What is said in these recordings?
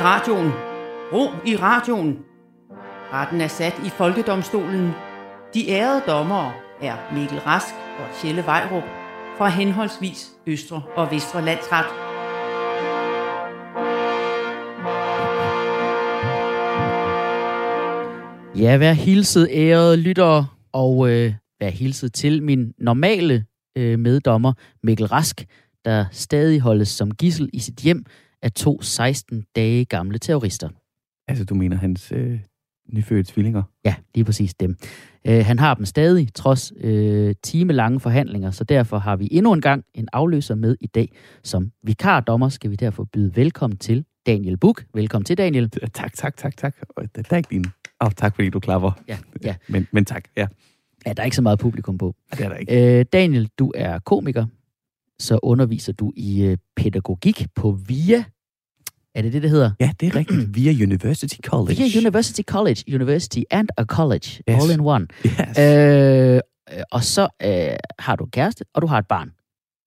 i radioen. Ro i radioen. Retten er sat i Folkedomstolen. De ærede dommere er Mikkel Rask og Jelle Vejrup fra henholdsvis Østre og Vestre Landsret. Ja, vær hilset, ærede lyttere, og vær hilset til min normale meddommer Mikkel Rask, der stadig holdes som gidsel i sit hjem af to 16 dage gamle terrorister. Altså, du mener hans nyfødte tvillinger? Ja, lige præcis dem. Han har dem stadig, trods timelange forhandlinger, så derfor har vi endnu en gang en afløser med i dag. Som vikardommer skal vi derfor byde velkommen til Daniel Buch. Velkommen til, Daniel. Tak. Det er ikke din... tak, fordi du klapper. Ja. Men tak, ja. Ja, der er ikke så meget publikum på. Det er der ikke. Daniel, du er komiker. Så underviser du i pædagogik på VIA. Er det det hedder? Ja, det er rigtigt. Via University College. Via University College. University and a college. Yes. All in one. Yes. Og så har du en kæreste, og du har et barn.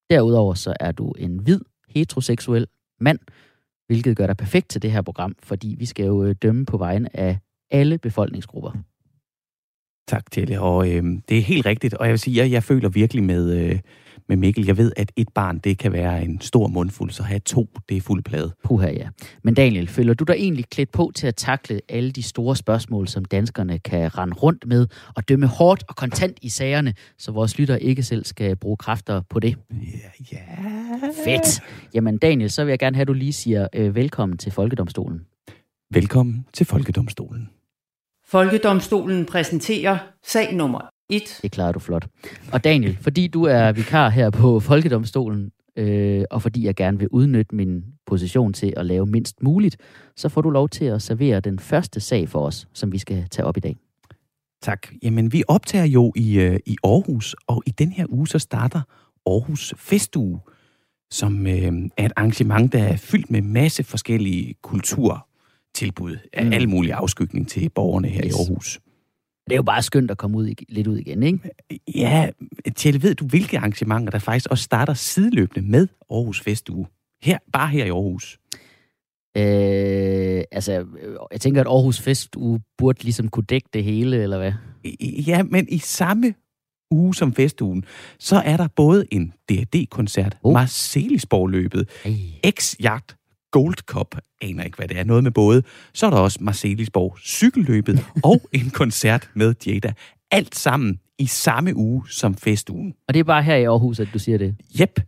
Derudover så er du en hvid, heteroseksuel mand, hvilket gør dig perfekt til det her program, fordi vi skal jo dømme på vegne af alle befolkningsgrupper. Tak, Tjelle. Og det er helt rigtigt. Og jeg vil sige, at jeg føler virkelig med Mikkel. Jeg ved, at et barn, det kan være en stor mundfuld, så have to, det er fuld plade. Puha, ja. Men Daniel, føler du dig egentlig klædt på til at takle alle de store spørgsmål, som danskerne kan rende rundt med og dømme hårdt og kontant i sagerne, så vores lytter ikke selv skal bruge kræfter på det? Ja. Fedt. Jamen Daniel, så vil jeg gerne have, at du lige siger velkommen til Folkedomstolen. Velkommen til Folkedomstolen. Folkedomstolen præsenterer sag nummer 1. Det klarer du flot. Og Daniel, fordi du er vikar her på Folkedomstolen, og fordi jeg gerne vil udnytte min position til at lave mindst muligt, så får du lov til at servere den første sag for os, som vi skal tage op i dag. Tak. Jamen, vi optager jo i Aarhus, og i den her uge så starter Aarhus Festuge, som er et arrangement, der er fyldt med masse forskellige kulturer. Tilbud af alle mulige afskygning til borgerne her i Aarhus. Det er jo bare skønt at komme lidt ud igen, ikke? Ja, Tjelle, ved du, hvilke arrangementer, der faktisk også starter sideløbende med Aarhus Festuge? Bare her i Aarhus. Altså, jeg tænker, at Aarhus Festuge burde ligesom kunne dække det hele, eller hvad? Ja, men i samme uge som festugen, så er der både en DAD-koncert, Marselisborg-løbet, X-jagt, Gold Cup, aner ikke, hvad det er, noget med både. Så er der også Marselisborg cykelløbet og en koncert med Dieta. Alt sammen i samme uge som festugen. Og det er bare her i Aarhus, at du siger det? Jep.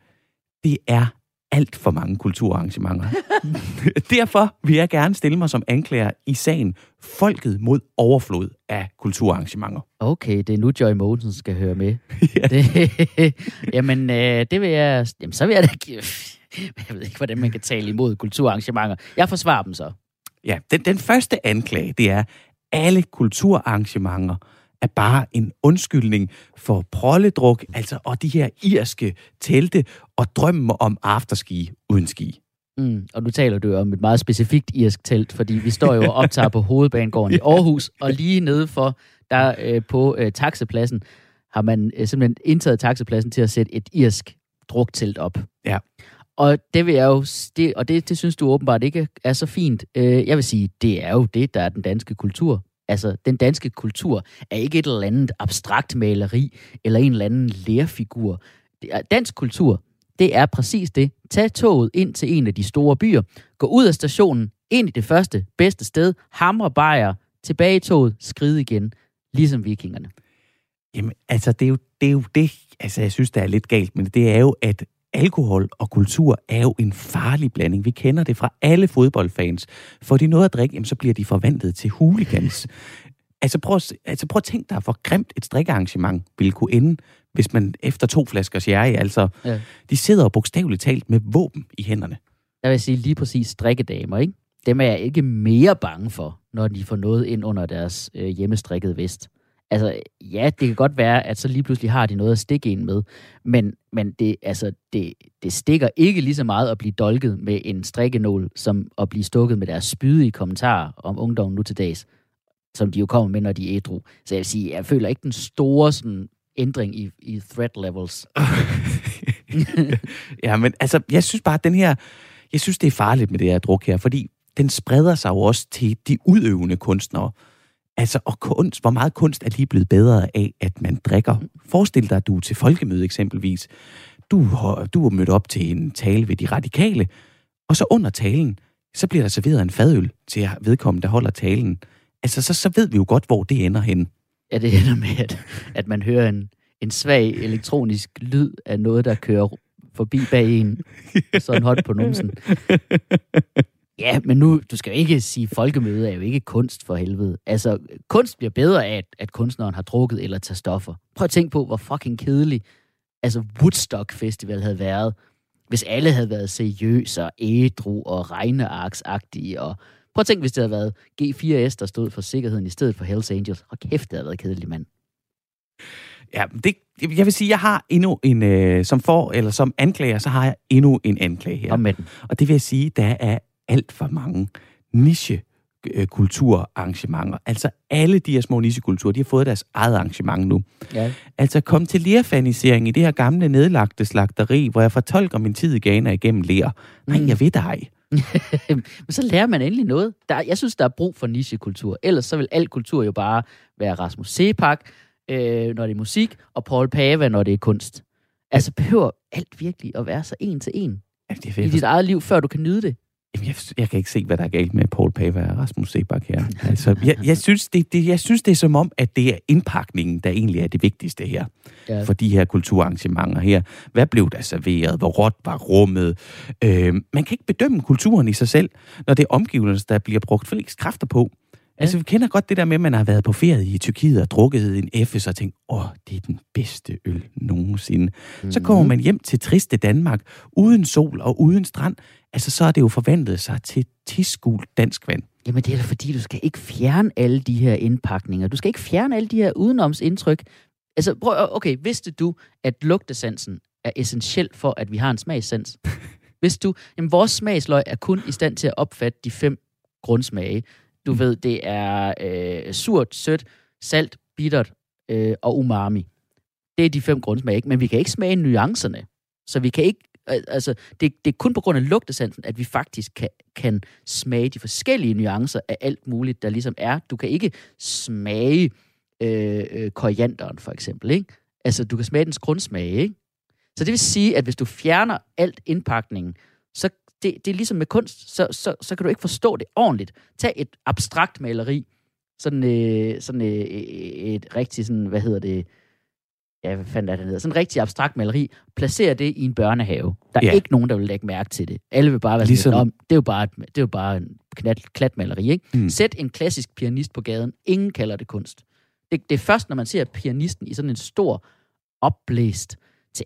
Det er alt for mange kulturarrangementer. Derfor vil jeg gerne stille mig som anklager i sagen Folket mod overflod af kulturarrangementer. Okay, det er nu Joy Mogensen skal høre med. Ja. Jamen, det vil jeg... Jamen, så vil jeg da give... Jeg ved ikke, hvordan man kan tale imod kulturarrangementer. Jeg forsvarer dem så. Ja, den første anklage, det er, alle kulturarrangementer er bare en undskyldning for prolledruk, altså, og de her irske telte og drømme om afterski uden ski. Og nu taler du om et meget specifikt irsk telt, fordi vi står jo og optager på Hovedbanegården i Aarhus, og lige nede for der på taxapladsen har man simpelthen indtaget taxapladsen til at sætte et irsk druktelt op. Ja. Og det vil jeg jo, det synes du åbenbart ikke er så fint. Jeg vil sige, det er jo det, der er den danske kultur. Altså, den danske kultur er ikke et eller andet abstrakt maleri eller en eller anden lerfigur. Dansk kultur, det er præcis det. Tag toget ind til en af de store byer, gå ud af stationen, ind i det første, bedste sted, hamre bajer, tilbage i toget, skride igen, ligesom vikingerne. Jamen, altså, det er jo det. Altså, jeg synes, det er lidt galt, men det er jo, at alkohol og kultur er jo en farlig blanding. Vi kender det fra alle fodboldfans. Får de noget at drikke, jamen, så bliver de forvandlet til hooligans. Altså prøv at tænke dig, hvor grimt et strikkearrangement ville kunne ende, hvis man efter 2 flaskers jerry, altså, ja. De sidder jo bogstaveligt talt med våben i hænderne. Jeg vil sige lige præcis strikkedamer, ikke? Dem er jeg ikke mere bange for, når de får noget ind under deres hjemmestrikkede vest. Altså, ja, det kan godt være, at så lige pludselig har de noget at stikke en med, men det stikker ikke lige så meget at blive dolket med en strikkenål, som at blive stukket med deres spydige kommentarer om ungdommen nu til dags, som de jo kommer med, når de er ædru. Så jeg vil sige, jeg føler ikke den store sådan, ændring i threat levels. Ja, men altså, jeg synes bare, at jeg synes, det er farligt med det her druk her, fordi den spreder sig jo også til de udøvende kunstnere. Altså, og kunst, hvor meget kunst er lige blevet bedre af, at man drikker. Forestil dig, at du er til folkemøde eksempelvis. Du er mødt op til en tale ved de radikale, og så under talen, så bliver der serveret en fadøl til vedkommende, der holder talen. Altså, så ved vi jo godt, hvor det ender hen. Ja, det ender med, at man hører en svag elektronisk lyd af noget, der kører forbi bag en, og så en hånd på numsen. Ja, men nu, du skal jo ikke sige, folkemøde er jo ikke kunst for helvede. Altså, kunst bliver bedre af, at kunstneren har drukket eller tager stoffer. Prøv at tænke på, hvor fucking kedelig Woodstock Festival havde været, hvis alle havde været seriøse og ædru og regnearksagtige. Og prøv at tænke, hvis det havde været G4S, der stod for sikkerheden i stedet for Hells Angels. Og kæft, det havde været kedeligt, mand. Ja, jeg vil sige, jeg har endnu en, som anklager, så har jeg endnu en anklage her. Og det vil jeg sige, der er alt for mange nichekulturarrangementer. Altså alle de her små nichekulturer, de har fået deres eget arrangement nu. Ja. Altså kom til lerfanisering i det her gamle nedlagte slagteri, hvor jeg fortolker min tid i Ghana igennem ler. Nej, jeg ved dig. Men så lærer man endelig noget. Jeg synes, der er brug for nichekultur. Ellers så vil al kultur jo bare være Rasmus Sebak, når det er musik, og Paul Paver, når det er kunst. Altså behøver alt virkelig at være så en til en i dit eget liv, før du kan nyde det. Jeg kan ikke se, hvad der er galt med Paul Paver og Rasmus Sebak her. Altså, jeg synes, det er som om, at det er indpakningen, der egentlig er det vigtigste her. Ja. For de her kulturarrangementer her. Hvad blev der serveret? Hvor råt var rummet? Man kan ikke bedømme kulturen i sig selv, når det er omgivelser, der bliver brugt flest kræfter på. Altså, vi kender godt det der med, at man har været på ferie i Tyrkiet og drukket en Effes og tænkt, det er den bedste øl nogensinde. Mm-hmm. Så kommer man hjem til triste Danmark, uden sol og uden strand. Altså, så er det jo forvandlet sig til tisgult dansk vand. Jamen, det er da fordi, du skal ikke fjerne alle de her indpakninger. Du skal ikke fjerne alle de her udenomsindtryk. Altså, vidste du, at lugtesansen er essentiel for, at vi har en smagssans? Vidste du, jamen, vores smagsløg er kun i stand til at opfatte de 5 grundsmage. Du ved, det er surt, sødt, salt, bittert og umami. Det er de 5 grundsmage, ikke? Men vi kan ikke smage nuancerne. Så vi kan ikke, det er kun på grund af lugtesansen, at vi faktisk kan smage de forskellige nuancer af alt muligt, der ligesom er. Du kan ikke smage korianderen, for eksempel, ikke? Altså, du kan smage dens grundsmage, ikke? Så det vil sige, at hvis du fjerner alt indpakningen, så det er ligesom med kunst, så kan du ikke forstå det ordentligt. Tag et abstrakt maleri, sådan et rigtig sådan, sådan et rigtig abstrakt maleri, placer det i en børnehave. Der er ikke nogen, der vil lægge mærke til det. Alle vil bare være ligesom sådan, det er jo bare en klat maleri, ikke? Mm. Sæt en klassisk pianist på gaden. Ingen kalder det kunst. Det er først, når man ser pianisten i sådan en stor, opblæst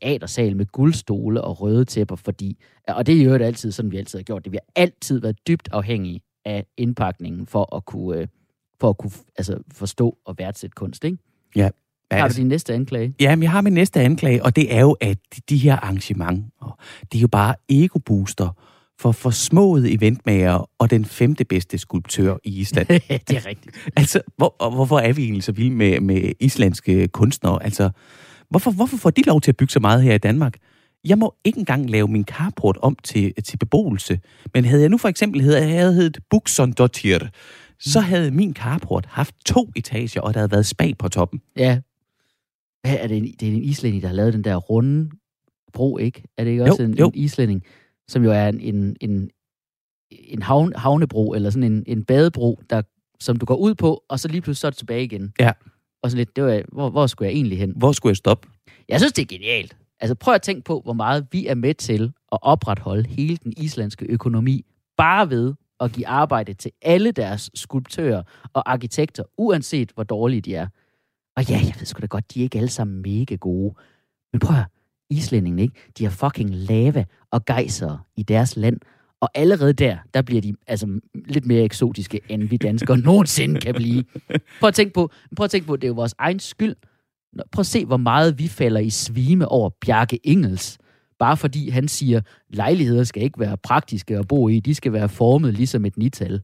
teatersal med guldstole og røde tæpper, og det er jo altid sådan, vi altid har gjort det. Vi har altid været dybt afhængige af indpakningen for at kunne forstå og værdsætte kunst, ikke? Ja. Har du din næste anklage? Jamen, jeg har min næste anklage, og det er jo, at de her arrangementer, det er jo bare ego-booster for forsmåede eventmager og den 5. bedste skulptør i Island. Det er rigtigt. Altså, hvorfor er vi egentlig så vilde med islandske kunstnere? Altså, hvorfor får de lov til at bygge så meget her i Danmark? Jeg må ikke engang lave min carport om til beboelse. Men havde jeg nu for eksempel heddet Buxondottir, så havde min carport haft 2 etager, og der havde været spa på toppen. Ja. Hvad er det er en islænding, der har lavet den der runde bro, ikke? Er det ikke også en islænding, som jo er en havnebro, eller sådan en badebro, der, som du går ud på, og så lige pludselig så er det tilbage igen. Ja. Og så lidt, hvor skulle jeg egentlig hen? Hvor skulle jeg stoppe? Jeg synes, det er genialt. Altså prøv at tænke på, hvor meget vi er med til at opretholde hele den islandske økonomi, bare ved at give arbejde til alle deres skulptører og arkitekter, uanset hvor dårlige de er. Og ja, jeg ved sgu da godt, de er ikke alle sammen mega gode. Men prøv at islændingen, ikke? De har fucking lava og gejser i deres land. Og allerede der bliver de altså lidt mere eksotiske, end vi danskere nogensinde kan blive. Prøv at tænke på, det er jo vores egen skyld. Prøv at se, hvor meget vi falder i svime over Bjarke Engels. Bare fordi han siger, lejligheder skal ikke være praktiske at bo i, de skal være formet ligesom et nital.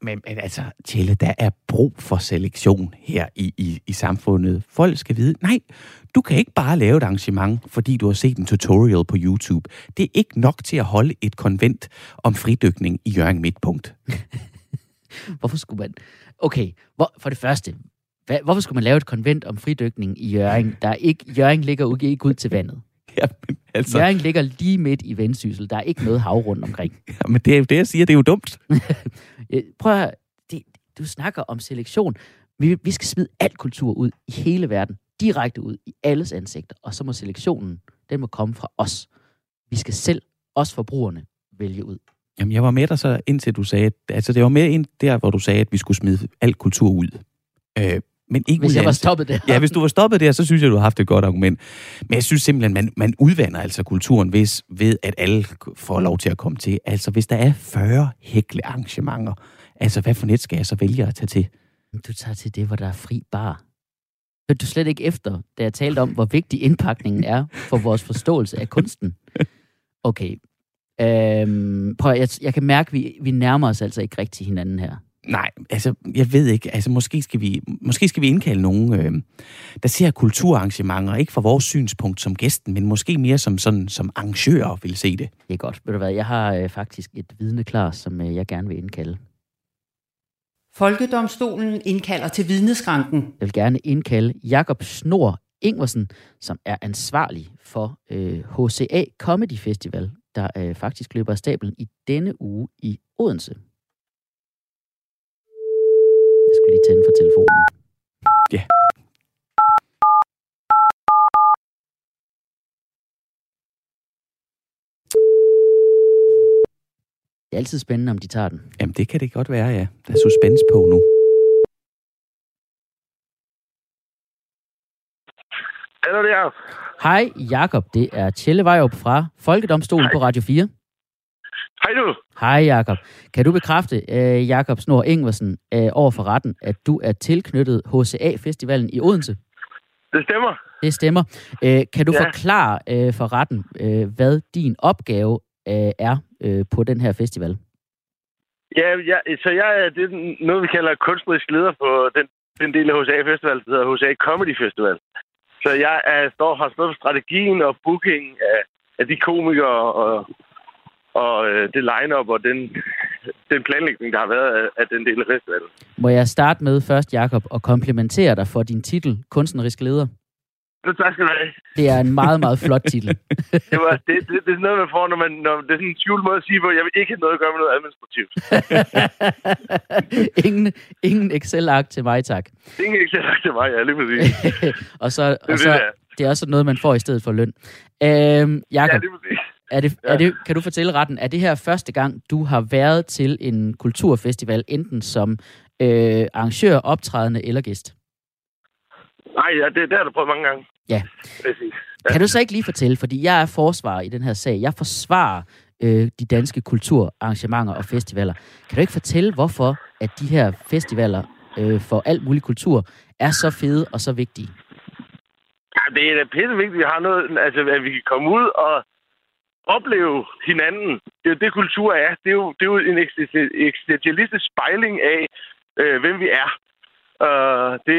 Men altså, Jelle, der er brug for selektion her i samfundet. Folk skal vide, nej, du kan ikke bare lave et arrangement, fordi du har set en tutorial på YouTube. Det er ikke nok til at holde et konvent om fridykning i Jøring Midtpunkt. Hvorfor skulle man... Okay, for det første... Hvorfor skulle man lave et konvent om fridykning i Jøring? Jøring ligger jo ikke ud til vandet. Jamen, altså... Jøring ligger lige midt i Vendsyssel. Der er ikke noget hav rundt omkring. Jamen, det er jo det, jeg siger. Det er jo dumt. Prøv at høre. Du snakker om selektion. Vi skal smide alt kultur ud i hele verden. Direkte ud i alles ansigter. Og så må selektionen, den må komme fra os. Vi skal selv, os forbrugerne, vælge ud. Jamen, jeg var med dig så, indtil du sagde... Altså, det var med ind der, hvor du sagde, at vi skulle smide alt kultur ud. Men ikke hvis jeg var stoppet der. Ja, hvis du var stoppet der, så synes jeg, du har haft et godt argument. Men jeg synes simpelthen, man udvander altså kulturen ved, at alle får lov til at komme til. Altså, hvis der er 40 hæklearrangementer, altså, hvad for net skal jeg så vælge at tage til? Du tager til det, hvor der er fri bar. Hørte du slet ikke efter, da jeg talte om, hvor vigtig indpakningen er for vores forståelse af kunsten? Okay. Prøv, jeg kan mærke, vi nærmer os altså ikke rigtig hinanden her. Nej, altså, jeg ved ikke. Altså, måske skal vi indkalde nogen, der ser kulturarrangementer, ikke fra vores synspunkt som gæsten, men måske mere som arrangører vil se det. Det er godt. Ved du hvad, jeg har faktisk et vidne klar, som jeg gerne vil indkalde. Folkedomstolen indkalder til vidneskranken. Jeg vil gerne indkalde Jakob Snor Ingwersen, som er ansvarlig for HCA Comedy Festival, der faktisk løber af stablen i denne uge i Odense. Jeg skulle lige tænde for telefonen. Ja. Yeah. Det er altid spændende, om de tager den. Jamen, det kan det godt være, ja. Der er suspens på nu. Hallo, det er. Hej, Jakob. Det er Jelle Vejrup fra Folkedomstolen på Radio 4. Hej du. Hej Jakob. Kan du bekræfte, Jakob Snor Ingwersen, over for retten, at du er tilknyttet HCA-festivalen i Odense? Det stemmer. Det stemmer. Kan du forklare for retten, hvad din opgave er på den her festival? Ja, det er noget, vi kalder kunstnerisk leder på den del af HCA-festivalen, der hedder HCA Comedy Festival. Så jeg har stået for strategien og booking af de komikere og det line-up og den planlægning, der har været af den del af festivalen. Må jeg starte med først, Jakob, og komplimentere dig for din titel, kunstnerisk leder? Tak skal du have. Det er en meget, meget flot titel. Det er sådan noget, man får, når det er sådan en tvivl måde at sige, hvor jeg vil ikke have noget at gøre med noget administrativt. Ingen Excel-ark til mig, tak. Ingen Excel-ark til mig, ja, lige præcis. Det er også noget, man får i stedet for løn. Jakob, ja, lige præcis. Kan du fortælle retten, er det her første gang, du har været til en kulturfestival, enten som arrangør, optrædende eller gæst? Nej, ja, det har du prøvet mange gange. Ja. Ja. Kan du så ikke lige fortælle, fordi jeg er forsvarer i den her sag. Jeg forsvarer de danske kulturarrangementer og festivaler. Kan du ikke fortælle, hvorfor at de her festivaler for alt mulig kultur er så fede og så vigtige? Ja, det er da pissevigtigt, vi har noget, altså, at vi kan komme ud og opleve hinanden. Det er jo det, kultur er. Det er jo en eksistentialistisk spejling af, hvem vi er. Det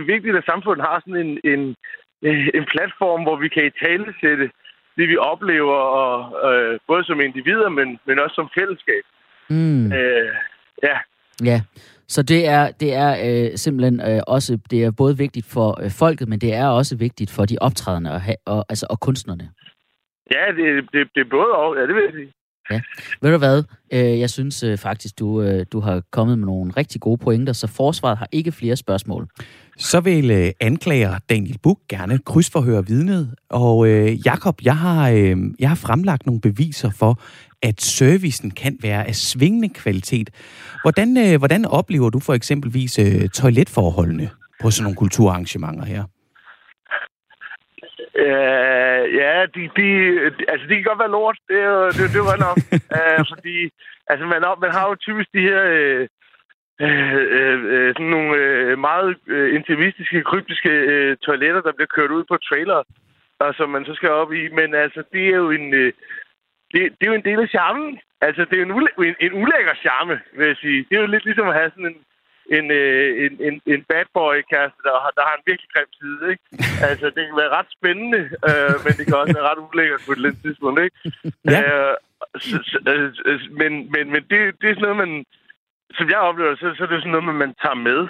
er vigtigt, at samfundet har sådan en platform, hvor vi kan italesætte det, vi oplever, og, både som individer, men også som fællesskab. Mm. Ja. Ja. Så det er simpelthen også, det er både vigtigt for folket, men det er også vigtigt for de optrædende og kunstnerne. Ja, det er både og. Ja, det vil jeg sige. Ja. Ved du hvad? Jeg synes faktisk, du har kommet med nogle rigtig gode pointer, så forsvaret har ikke flere spørgsmål. Så vil anklager Daniel Buch gerne krydsforhøre vidnet. Og Jakob, jeg har fremlagt nogle beviser for, at servicen kan være af svingende kvalitet. Hvordan oplever du for eksempelvis toiletforholdene på sådan nogle kulturarrangementer her? De kan godt være lort. Det er godt nok. Fordi altså, man har jo typisk de her sådan nogle meget intimistiske, kryptiske toiletter, der bliver kørt ud på trailer, og som man så skal op i. Men altså, det er jo en det er jo en del af charmen. Altså, det er jo en ulækker charme, vil jeg sige. Det er jo lidt ligesom at have sådan en bad boy-kæreste, der har en virkelig grim side, ikke? Altså, det kan være ret spændende, men det kan også være ret ulækkert på et lidt tidspunkt, ikke? Ja. Men det er sådan noget, man... Som jeg oplever, så er det sådan noget, man tager med,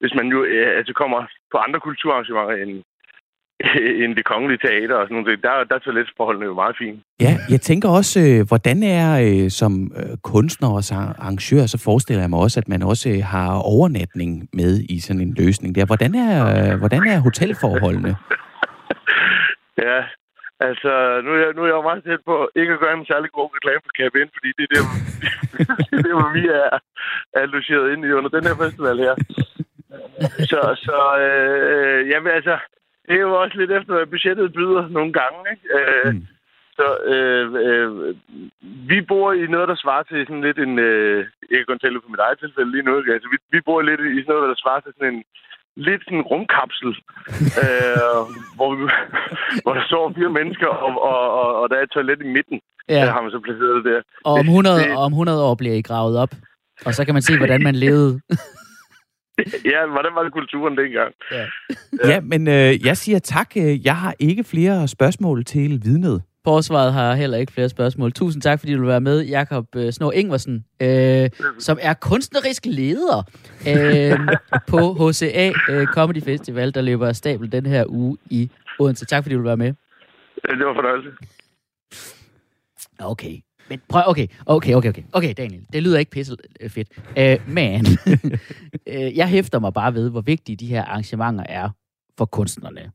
hvis man jo altså kommer på andre kulturarrangementer end det Kongelige Teater og sådan noget. Der er toiletforholdene jo meget fine. Ja, jeg tænker også, hvordan er som kunstner og arrangør, så forestiller jeg mig også, at man også har overnatning med i sådan en løsning der. Hvordan er hotelforholdene? Ja, altså, nu er jeg jo meget tæt på ikke at gøre en særlig god reklame på Cabin, fordi det er det, hvor vi er logeret ind i under den her festival her. Jamen altså, det er jo også lidt efter, hvad budgettet byder nogle gange, ikke? Vi bor i noget, der svarer til sådan lidt en... jeg kan kun tælle på mit eget tilfælde lige nu, ikke? Altså, vi bor lidt i sådan noget, der svarer til sådan en... Lidt sådan en rumkapsel, hvor der sover 4 mennesker, og der er et toilet i midten. Ja. Der har man så placeret det der. Og om 100 år bliver I gravet op, og så kan man se, hvordan man levede. Ja, hvordan var det kulturen dengang? Ja, ja, men jeg siger tak. Jeg har ikke flere spørgsmål til vidnet. Forsvaret har heller ikke flere spørgsmål. Tusind tak, fordi du vil være med, Jakob Snor Ingwersen, som er kunstnerisk leder på HCA Comedy Festival, der løber af stabel den her uge i Odense. Tak, fordi du vil være med. Det var fornøjelse. Okay. Men prøv, okay, Daniel, det lyder ikke pisse fedt. Men jeg hæfter mig bare ved, hvor vigtige de her arrangementer er for kunstnerne.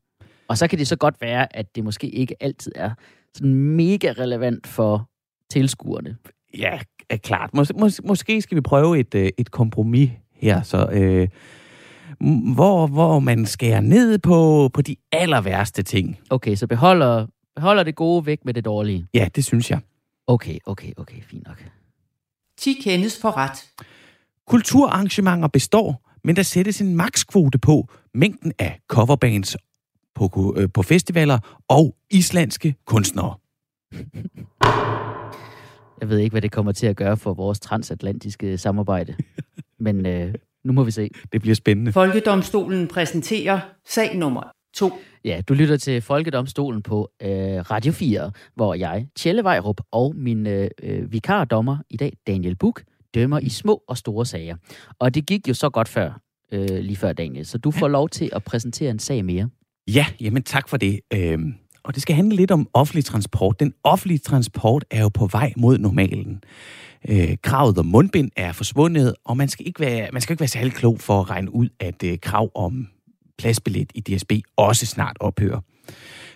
Og så kan det så godt være, at det måske ikke altid er sådan mega relevant for tilskuerne. Ja, er klart. Måske skal vi prøve et kompromis her, så hvor man skærer ned på de aller værste ting. Okay, så beholder det gode væk med det dårlige. Ja, det synes jeg. Okay, fint nok. 10 kendes for ret. Kulturarrangementer består, men der sættes en makskvote på mængden af coverbands på festivaler og islandske kunstnere. Jeg ved ikke, hvad det kommer til at gøre for vores transatlantiske samarbejde, men nu må vi se. Det bliver spændende. Folkedomstolen præsenterer sag nummer 2. Ja, du lytter til Folkedomstolen på Radio 4, hvor jeg, Jelle Vejrup, og min vikardommer i dag, Daniel Buch, dømmer i små og store sager. Og det gik jo så godt før, lige før, Daniel, så du får lov til at præsentere en sag mere. Ja, jamen tak for det. Og det skal handle lidt om offentlig transport. Den offentlige transport er jo på vej mod normalen. Kravet om mundbind er forsvundet, og man skal ikke være særlig klog for at regne ud, at krav om pladsbillet i DSB også snart ophører.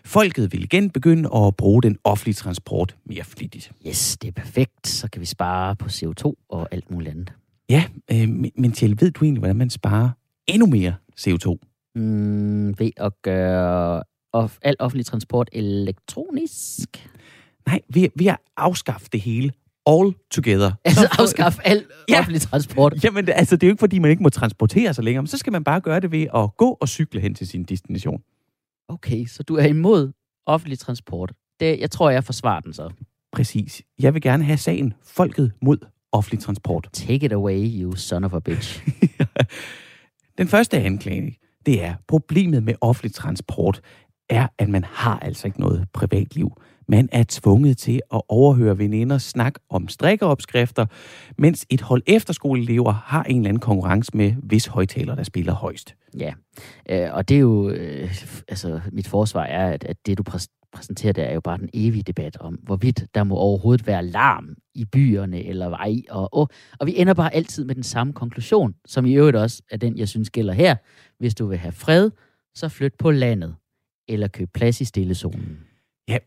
Folket vil igen begynde at bruge den offentlige transport mere flittigt. Yes, det er perfekt. Så kan vi spare på CO2 og alt muligt andet. Ja, men Tjelle, ved du egentlig, hvordan man sparer endnu mere CO2? Ved at gøre al offentlig transport elektronisk? Nej, ved at afskaffe det hele. All together. Altså afskaffe al offentlig transport? Jamen, altså, det er jo ikke, fordi man ikke må transportere sig længere, men så skal man bare gøre det ved at gå og cykle hen til sin destination. Okay, så du er imod offentlig transport. Det, jeg tror, jeg forsvarer den så. Præcis. Jeg vil gerne have sagen Folket mod offentlig transport. Take it away, you son of a bitch. Den første anklage, det er, problemet med offentlig transport er, at man har altså ikke noget privatliv. Man er tvunget til at overhøre veninder snak om strikkeopskrifter, mens et hold efterskoleelever har en eller anden konkurrence med, hvis højtaler, der spiller højst. Ja, og det er jo... altså, mit forsvar er, at det, du præsenterer, der er jo bare den evige debat om, hvorvidt der må overhovedet være larm i byerne eller vej. Og vi ender bare altid med den samme konklusion, som i øvrigt også er den, jeg synes gælder her. Hvis du vil have fred, så flyt på landet eller køb plads i stillezonen. Ja,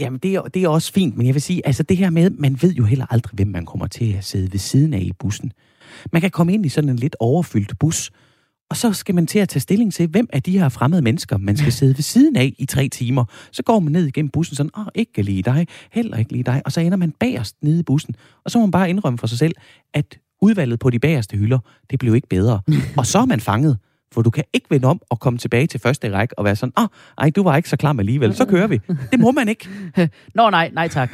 jamen det er også fint, men jeg vil sige, altså det her med, man ved jo heller aldrig, hvem man kommer til at sidde ved siden af i bussen. Man kan komme ind i sådan en lidt overfyldt bus, og så skal man til at tage stilling til, hvem af de her fremmede mennesker, man skal sidde ved siden af i 3 timer. Så går man ned igennem bussen sådan, ikke lige dig, heller ikke lige dig. Og så ender man bagerst nede i bussen. Og så må man bare indrømme for sig selv, at udvalget på de bagerste hylder, det blev ikke bedre. Og så er man fanget, hvor du kan ikke vende om og komme tilbage til første række og være sådan, nej, du var ikke så klam alligevel, så kører vi. Det må man ikke. Nå, nej tak.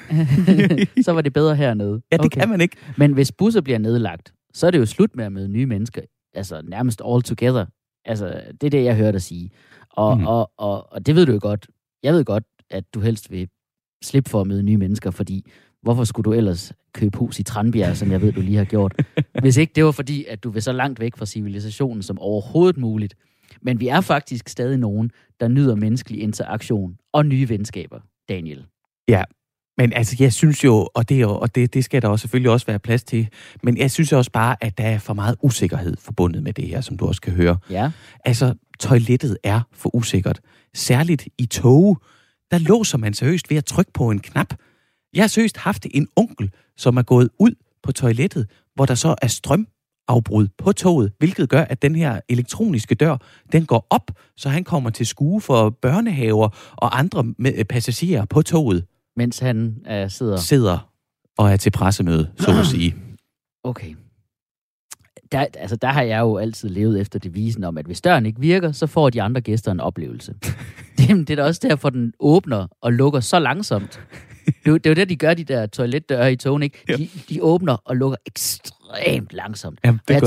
Så var det bedre hernede. Ja, det okay. Kan man ikke. Men hvis busser bliver nedlagt, så er det jo slut med at møde nye mennesker, altså nærmest all together. Altså, det er det, jeg hører dig sige. Og det ved du jo godt. Jeg ved godt, at du helst vil slippe for at møde nye mennesker, fordi hvorfor skulle du ellers købe hus i Tranbjerg, som jeg ved, du lige har gjort? Hvis ikke det var fordi, at du vil så langt væk fra civilisationen som overhovedet muligt. Men vi er faktisk stadig nogen, der nyder menneskelig interaktion og nye venskaber, Daniel. Ja, men altså, jeg synes jo, og det skal der også selvfølgelig også være plads til, men jeg synes også bare, at der er for meget usikkerhed forbundet med det her, som du også kan høre. Ja. Altså, toilettet er for usikkert. Særligt i tog, der låser man seriøst ved at trykke på en knap. Jeg har seriøst haft en onkel, som er gået ud på toilettet, hvor der så er strømafbrud på toget, hvilket gør, at den her elektroniske dør, den går op, så han kommer til skue for børnehaver og andre passagerer på toget. Mens han sidder og er til pressemøde, så at sige. Okay. Der har jeg jo altid levet efter devisen om, at hvis døren ikke virker, så får de andre gæster en oplevelse. Det er da også derfor, den åbner og lukker så langsomt. Det er jo det, de gør, de der toiletdøre i togen, ikke? Ja. De åbner og lukker ekstremt langsomt. Jamen, jeg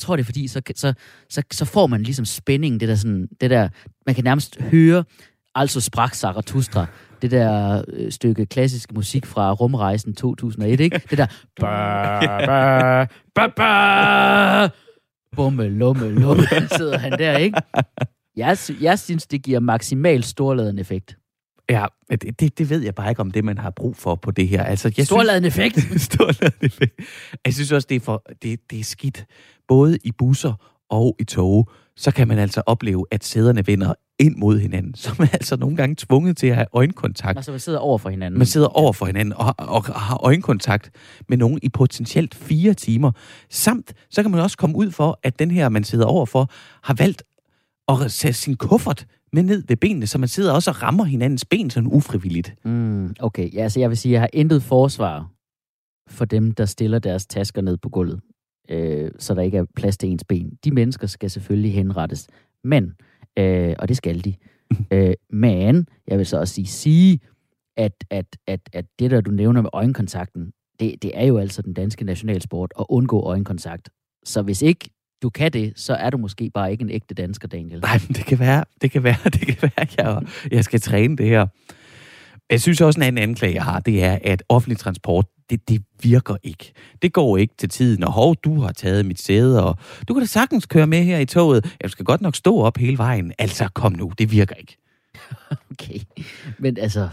tror, det er fordi, så får man ligesom spændingen, det der, man kan nærmest høre, altså sprak Zarathustra, det der stykke klassisk musik fra Rumrejsen 2001, ikke? Det der, bumme, lumme, sidder han der, ikke? Jeg synes, det giver maksimal storladen effekt. Ja, det ved jeg bare ikke, om det, man har brug for på det her. Altså, storladen effekt. Jeg synes også, det er skidt. Både i busser og i tog, så kan man altså opleve, at sæderne vender ind mod hinanden. Så man er altså nogle gange tvunget til at have øjenkontakt. Altså, man sidder over for hinanden. Man sidder over for hinanden og har øjenkontakt med nogen i potentielt 4 timer. Samt, så kan man også komme ud for, at den her, man sidder over for, har valgt at sætte sin kuffert med ned ved benene, så man sidder også og rammer hinandens ben sådan ufrivilligt. Okay, ja, så jeg vil sige, at jeg har intet forsvar for dem, der stiller deres tasker ned på gulvet, så der ikke er plads til ens ben. De mennesker skal selvfølgelig henrettes, men, og det skal de, men jeg vil så også sige at det der, du nævner med øjenkontakten, det er jo altså den danske nationalsport at undgå øjenkontakt. Så hvis ikke du kan det, så er du måske bare ikke en ægte dansker, Daniel. Nej, men det kan være, jeg skal træne det her. Jeg synes også, en anden anklage, jeg har, det er, at offentlig transport, det virker ikke. Det går ikke til tiden, og hov, du har taget mit sæde, og du kan da sagtens køre med her i toget. Jeg skal godt nok stå op hele vejen. Altså, kom nu, det virker ikke. Okay, men altså,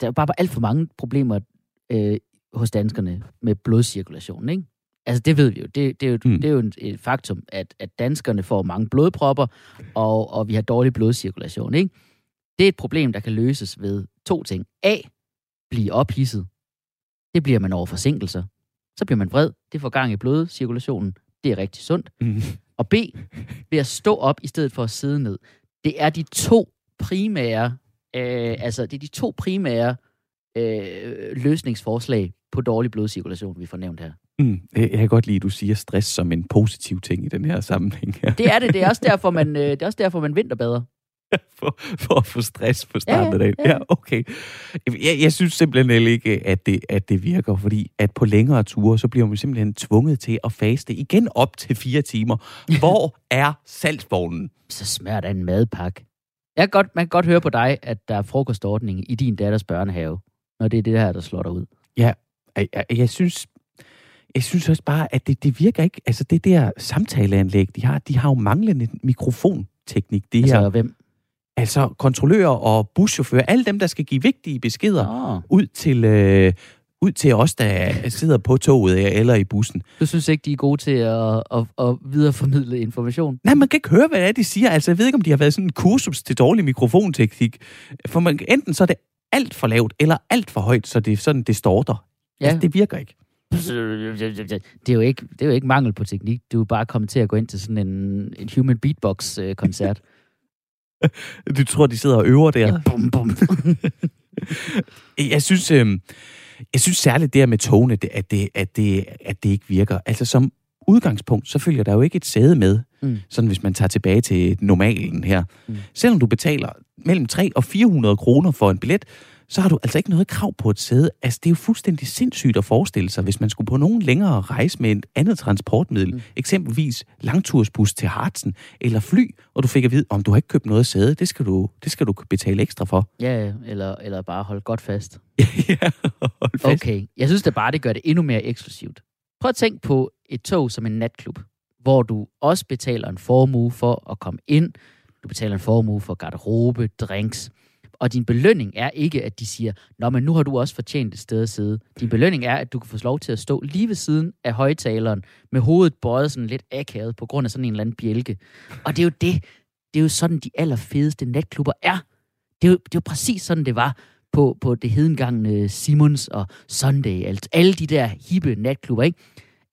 der er bare alt for mange problemer hos danskerne med blodcirkulationen, ikke? Altså, det ved vi jo. Det er jo et faktum, at danskerne får mange blodpropper, og vi har dårlig blodcirkulation, ikke? Det er et problem, der kan løses ved 2 ting. A. Blive ophidset. Det bliver man over forsinkelser. Så bliver man vred. Det får gang i blodcirkulationen. Det er rigtig sundt. Og B. Ved at stå op i stedet for at sidde ned. Det er de 2 primære... løsningsforslag på dårlig blodcirkulation, vi får nævnt her. Jeg kan godt lide, at du siger stress som en positiv ting i den her sammenhæng. Det er det. Det er også derfor, man vinterbader. For at få stress på starten af dagen. Ja, okay. Jeg synes simpelthen ikke, at det virker, fordi at på længere ture, så bliver man simpelthen tvunget til at faste igen op til 4 timer. Hvor er salgsvognen? Så smager der en madpakke. Man kan godt høre på dig, at der er frokostordning i din datters børnehave, når det er det her, der slår dig ud. Ja, jeg synes også bare, at det virker ikke. Altså, det der samtaleanlæg, de har jo manglende mikrofonteknik. Det altså her. Hvem? Altså, kontrollører og buschauffører, alle dem, der skal give vigtige beskeder ud til os, der sidder på toget eller i bussen. Du synes ikke, de er gode til at videreformidle information? Nej, man kan ikke høre, hvad det er, de siger. Altså, jeg ved ikke, om de har været sådan en kursus til dårlig mikrofonteknik. For enten så er det alt for lavt, eller alt for højt, så det er sådan, det storter. Ja. Altså, det virker ikke. Det er jo ikke mangel på teknik. Du er bare kommet til at gå ind til sådan en human beatbox-koncert. Du tror, de sidder og øver der? Ja, bum, bum. Jeg synes særligt det her med togene, at det ikke virker. Altså, som udgangspunkt, så følger der jo ikke et sæde med, sådan hvis man tager tilbage til normalen her. Selvom du betaler mellem 300 og 400 kroner for en billet, så har du altså ikke noget krav på et sæde. Altså, det er jo fuldstændig sindssygt at forestille sig, hvis man skulle på nogen længere rejse med et andet transportmiddel, eksempelvis langtursbus til Harzen eller fly, og du fik at vide, om du har ikke købt noget sæde, det skal du betale ekstra for. Ja, eller bare holde godt fast. Ja, hold fast. Okay, jeg synes da bare, det gør det endnu mere eksklusivt. Prøv at tænke på et tog som en natklub, hvor du også betaler en formue for at komme ind, du betaler en formue for garderobe, drinks, og din belønning er ikke, at de siger, nå, men nu har du også fortjent et sted at sidde. Din belønning er, at du kan få lov til at stå lige ved siden af højtaleren, med hovedet bøjet sådan lidt akavet, på grund af sådan en eller anden bjælke. Og det er jo det. Det er jo sådan, de allerfedeste natklubber er. Det er jo præcis sådan, det var på det hedengangne Simons og Sunday. Altså alle de der hippe natklubber, ikke?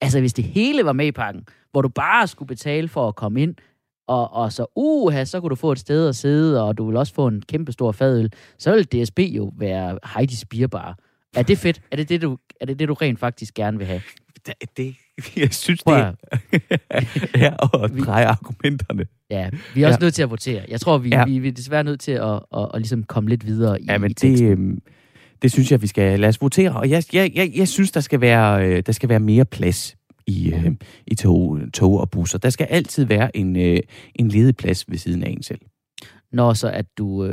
Altså, hvis det hele var med i pakken, hvor du bare skulle betale for at komme ind, og så, så kunne du få et sted at sidde, og du vil også få en kæmpe stor fadøl, så vil DSB jo være Heidi's Bierbar. Er det fedt? Er det det, du rent faktisk gerne vil have? Jeg synes, det er at dreje argumenterne. Ja, vi er også nødt til at votere. Jeg tror, vi er desværre nødt til at ligesom komme lidt videre i teksten. Det synes jeg, vi skal lade os votere. Og jeg synes, der skal være mere plads i tog og busser. Der skal altid være en ledig plads ved siden af en selv. Når så at du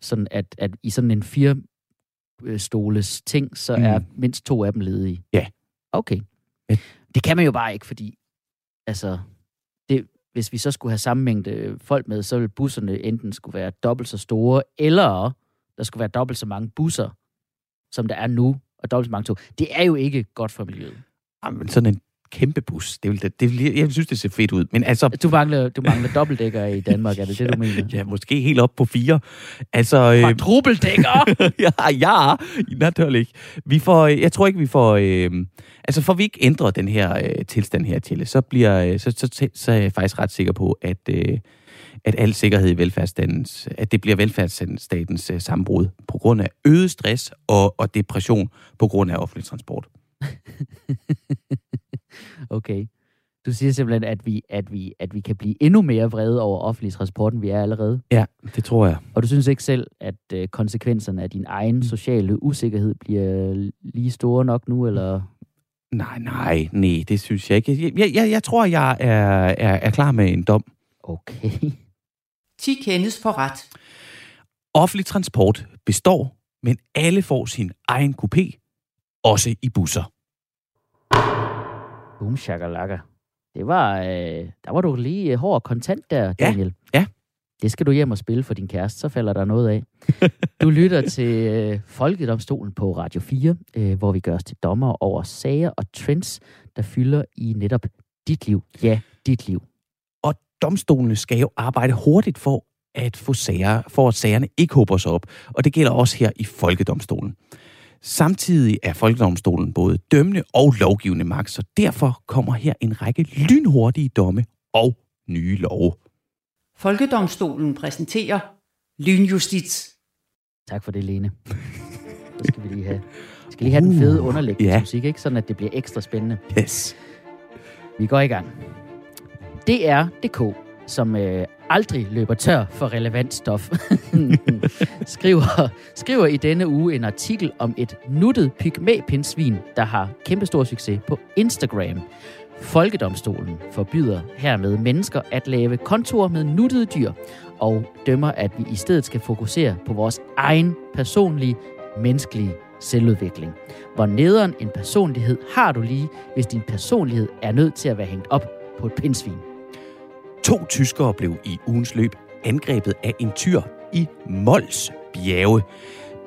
sådan at i sådan en 4-stoles ting, så er mindst 2 af dem ledige. Ja. Okay. Det kan man jo bare ikke, fordi altså det, hvis vi så skulle have samme mængde folk med, så ville busserne enten skulle være dobbelt så store, eller der skulle være dobbelt så mange busser, som der er nu, og dobbelt så mange tog. Det er jo ikke godt for miljøet. Jamen, sådan en kæmpe bus. Jeg synes, det ser fedt ud. Men altså, du mangler dobbeltdækker i Danmark, er det det, du mener? Ja, måske helt op på 4. Altså, quadrubeldækker? ja, naturligt. Får vi ikke ændret den her tilstand her, Tjelle, så er jeg faktisk ret sikker på, at al sikkerhed i velfærdsstatens sammenbrud på grund af øget stress og depression på grund af offentlig transport. Okay. Du siger simpelthen, at vi kan blive endnu mere vrede over offentlig transport, end vi er allerede. Ja, det tror jeg. Og du synes ikke selv, at konsekvenserne af din egen sociale usikkerhed bliver lige store nok nu, eller? Nej, det synes jeg ikke. Jeg tror, jeg er klar med en dom. Okay. 10 kendes for ret. Offentlig transport består, men alle får sin egen kupé. Også i busser. Boom, shakalaka. Det var, der var du lige hård og kontant der, Daniel. Ja. Det skal du hjem og spille for din kæreste, så falder der noget af. Du lytter til Folkedomstolen på Radio 4, hvor vi gør os til dommer over sager og trends, der fylder i netop dit liv. Ja, dit liv. Og domstolene skal jo arbejde hurtigt for at sagerne ikke hober sig op. Og det gælder også her i Folkedomstolen. Samtidig er Folkedomstolen både dømmende og lovgivende magt, så derfor kommer her en række lynhurtige domme og nye love. Folkedomstolen præsenterer lynjustits. Tak for det, Lene. Så skal vi lige have. Skal lige have den fede underlægningsmusik, ikke? Sådan at det bliver ekstra spændende. Yes. Vi går i gang. DR.dk, som aldrig løber tør for relevant stof, skriver i denne uge en artikel om et nuttet pygmæpindsvin, der har kæmpestor succes på Instagram. Folkedomstolen forbyder hermed mennesker at lave kontor med nuttede dyr, og dømmer, at vi i stedet skal fokusere på vores egen personlige, menneskelige selvudvikling. Hvor nederen en personlighed har du lige, hvis din personlighed er nødt til at være hængt op på et pindsvin. 2 tyskere blev i ugens løb angrebet af en tyr i Mols bjerge.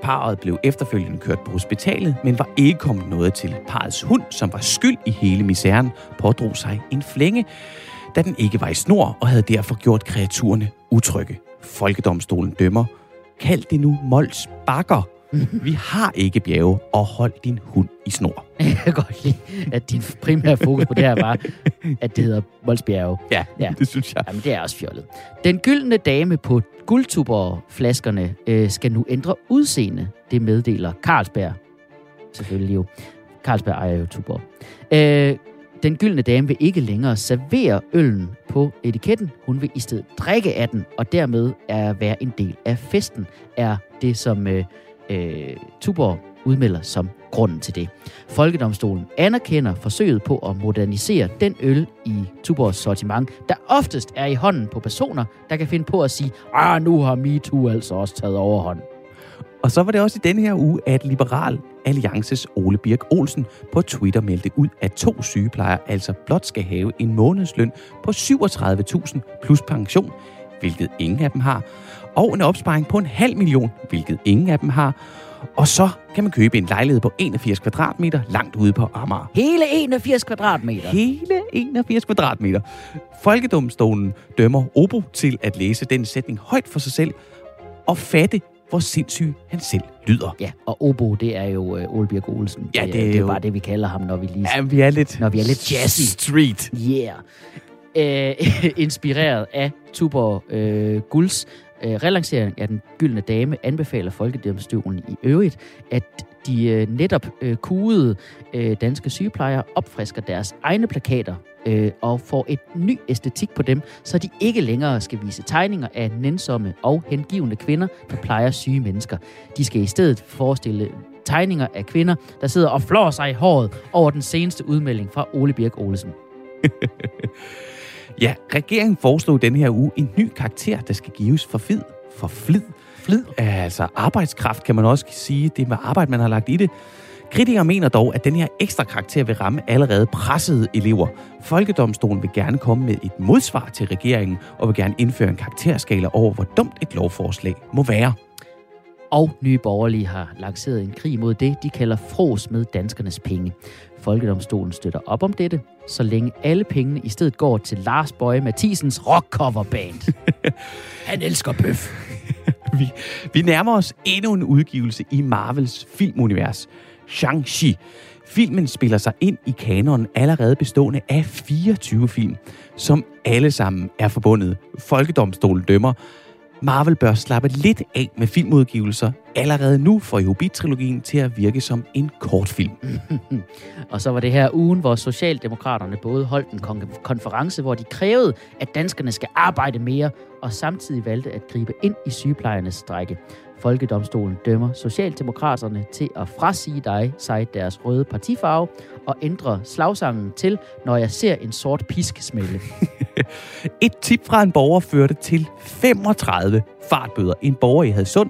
Parret blev efterfølgende kørt på hospitalet, men var ikke kommet noget til. Parrets hund, som var skyld i hele misæren, pådrog sig en flænge, da den ikke var i snor og havde derfor gjort kreaturerne utrygge. Folkedomstolen dømmer. Kald det nu Mols bakker. Vi har ikke bjerge, og hold din hund i snor. Jeg kan godt lide, at din primære fokus på det her var, at det hedder Molsbjerge. Ja, det synes jeg. Jamen, det er også fjollet. Den gyldne dame på guldtuberflaskerne skal nu ændre udseende. Det meddeler Carlsberg. Selvfølgelig jo. Carlsberg ejer jo tuber. Den gyldne dame vil ikke længere servere øllen på etiketten. Hun vil i stedet drikke af den, og dermed er være en del af festen, er det, som Tuborg udmelder som grunden til det. Folkedomstolen anerkender forsøget på at modernisere den øl i Tuborgs sortiment, der oftest er i hånden på personer, der kan finde på at sige, nu har MeToo altså også taget overhånd. Og så var det også i denne her uge, at Liberal Alliances Ole Birk Olsen på Twitter meldte ud, at 2 sygeplejere altså blot skal have en månedsløn på 37.000 plus pension, hvilket ingen af dem har, og en opsparing på 500.000, hvilket ingen af dem har. Og så kan man købe en lejlighed på 81 kvadratmeter langt ude på Amager. Hele 81 kvadratmeter? Hele 81 kvadratmeter. Folkedomstolen dømmer Obo til at læse den sætning højt for sig selv og fatte, hvor sindssyg han selv lyder. Ja, og Obo, det er jo Ole Birk Olsen. Ja, det er jo bare det, vi kalder ham, når vi lige... Ja, vi er lidt... Når vi er lidt jazzy. Street. Yeah. Inspireret af Tuborg Gulds relancering af Den Gyldne Dame, anbefaler Folkedomstolen i øvrigt, at de netop kugede danske sygeplejere opfrisker deres egne plakater og får et ny æstetik på dem, så de ikke længere skal vise tegninger af nænsomme og hengivende kvinder, der plejer syge mennesker. De skal i stedet forestille tegninger af kvinder, der sidder og flår sig i håret over den seneste udmelding fra Ole Birk Olesen. Ja, regeringen foreslog denne her uge en ny karakter, der skal gives for flid. Flid er altså arbejdskraft, kan man også sige. Det er med arbejde, man har lagt i det. Kritikere mener dog, at den her ekstra karakter vil ramme allerede pressede elever. Folkedomstolen vil gerne komme med et modsvar til regeringen, og vil gerne indføre en karakterskala over, hvor dumt et lovforslag må være. Og Nye Borgerlige har lanceret en krig mod det, de kalder frås med danskernes penge. Folkedomstolen støtter op om dette, så længe alle pengene i stedet går til Lars Boje Mathisens rockcoverband. Han elsker bøf. Vi nærmer os endnu en udgivelse i Marvels filmunivers, Shang-Chi. Filmen spiller sig ind i kanonen allerede bestående af 24 film, som alle sammen er forbundet. Folkedomstolen dømmer. Marvel bør slappe lidt af med filmudgivelser allerede nu, for i Hobbit-trilogien til at virke som en kortfilm. Og så var det her ugen, hvor Socialdemokraterne både holdt en konference, hvor de krævede, at danskerne skal arbejde mere, og samtidig valgte at gribe ind i sygeplejernes strejke. Folkedomstolen dømmer Socialdemokraterne til at frasige sig deres røde partifarve og ændre slagsangen til, når jeg ser en sort pisk smælde. Et tip fra en borger førte til 35 fartbøder. En borger i Hadsund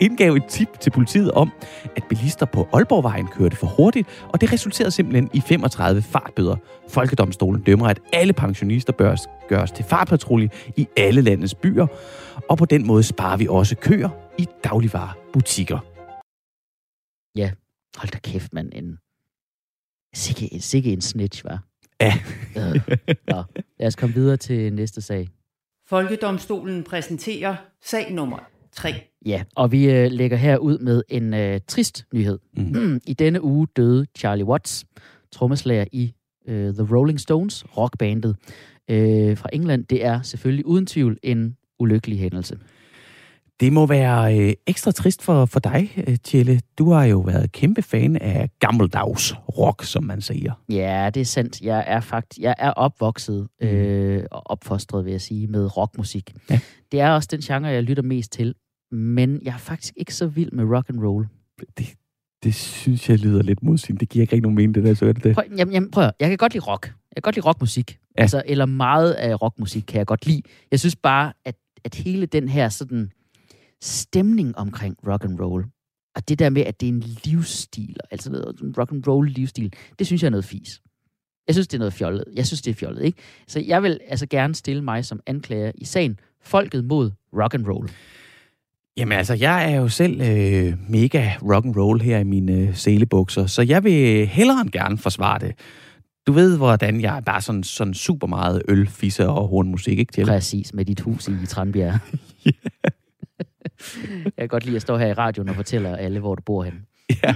indgav et tip til politiet om, at bilister på Aalborgvejen kørte for hurtigt, og det resulterede simpelthen i 35 fartbøder. Folkedomstolen dømmer, at alle pensionister bør gøres til fartpatrulje i alle landets byer, og på den måde sparer vi også køer i dagligvarebutikker. Ja, hold da kæft, mand. Sikke en snitch, hva'? Ja. Lad os komme videre til næste sag. Folkedomstolen præsenterer sag nummer 3. Ja, og vi lægger her ud med en trist nyhed. Mm-hmm. I denne uge døde Charlie Watts, trommeslager i The Rolling Stones, rockbandet fra England. Det er selvfølgelig uden tvivl en ulykkelig hændelse. Det må være ekstra trist for dig, Jelle. Du har jo været kæmpe fan af gammeldags rock, som man siger. Ja, det er sandt. Jeg er opvokset og opfostret, vil jeg sige, med rockmusik. Ja. Det er også den genre, jeg lytter mest til. Men jeg er faktisk ikke så vild med rock and roll. Det synes jeg lyder lidt modsigende. Det giver ikke nogen mening, det der, så er det. Prøv. Jeg kan godt lide rock. Jeg kan godt lide rockmusik. Ja. Altså, eller meget af rockmusik kan jeg godt lide. Jeg synes bare, at hele den her sådan stemning omkring rock and roll, og det der med, at det er en livsstil, altså en rock and roll livsstil, det synes jeg er noget fis. Jeg synes, det er noget fjollet. Ikke? Så jeg vil altså gerne stille mig som anklager i sagen, folket mod rock and roll. Jamen altså, jeg er jo selv mega rock and roll her i mine selebukser, så jeg vil hellere end gerne forsvare det. Du ved, hvordan jeg bare sådan super meget øl, fisse og hornmusik, ikke til? Præcis, med dit hus i Tranbjerg. Yeah. Jeg kan godt lide at stå her i radioen og fortælle alle, hvor du bor henne. Ja.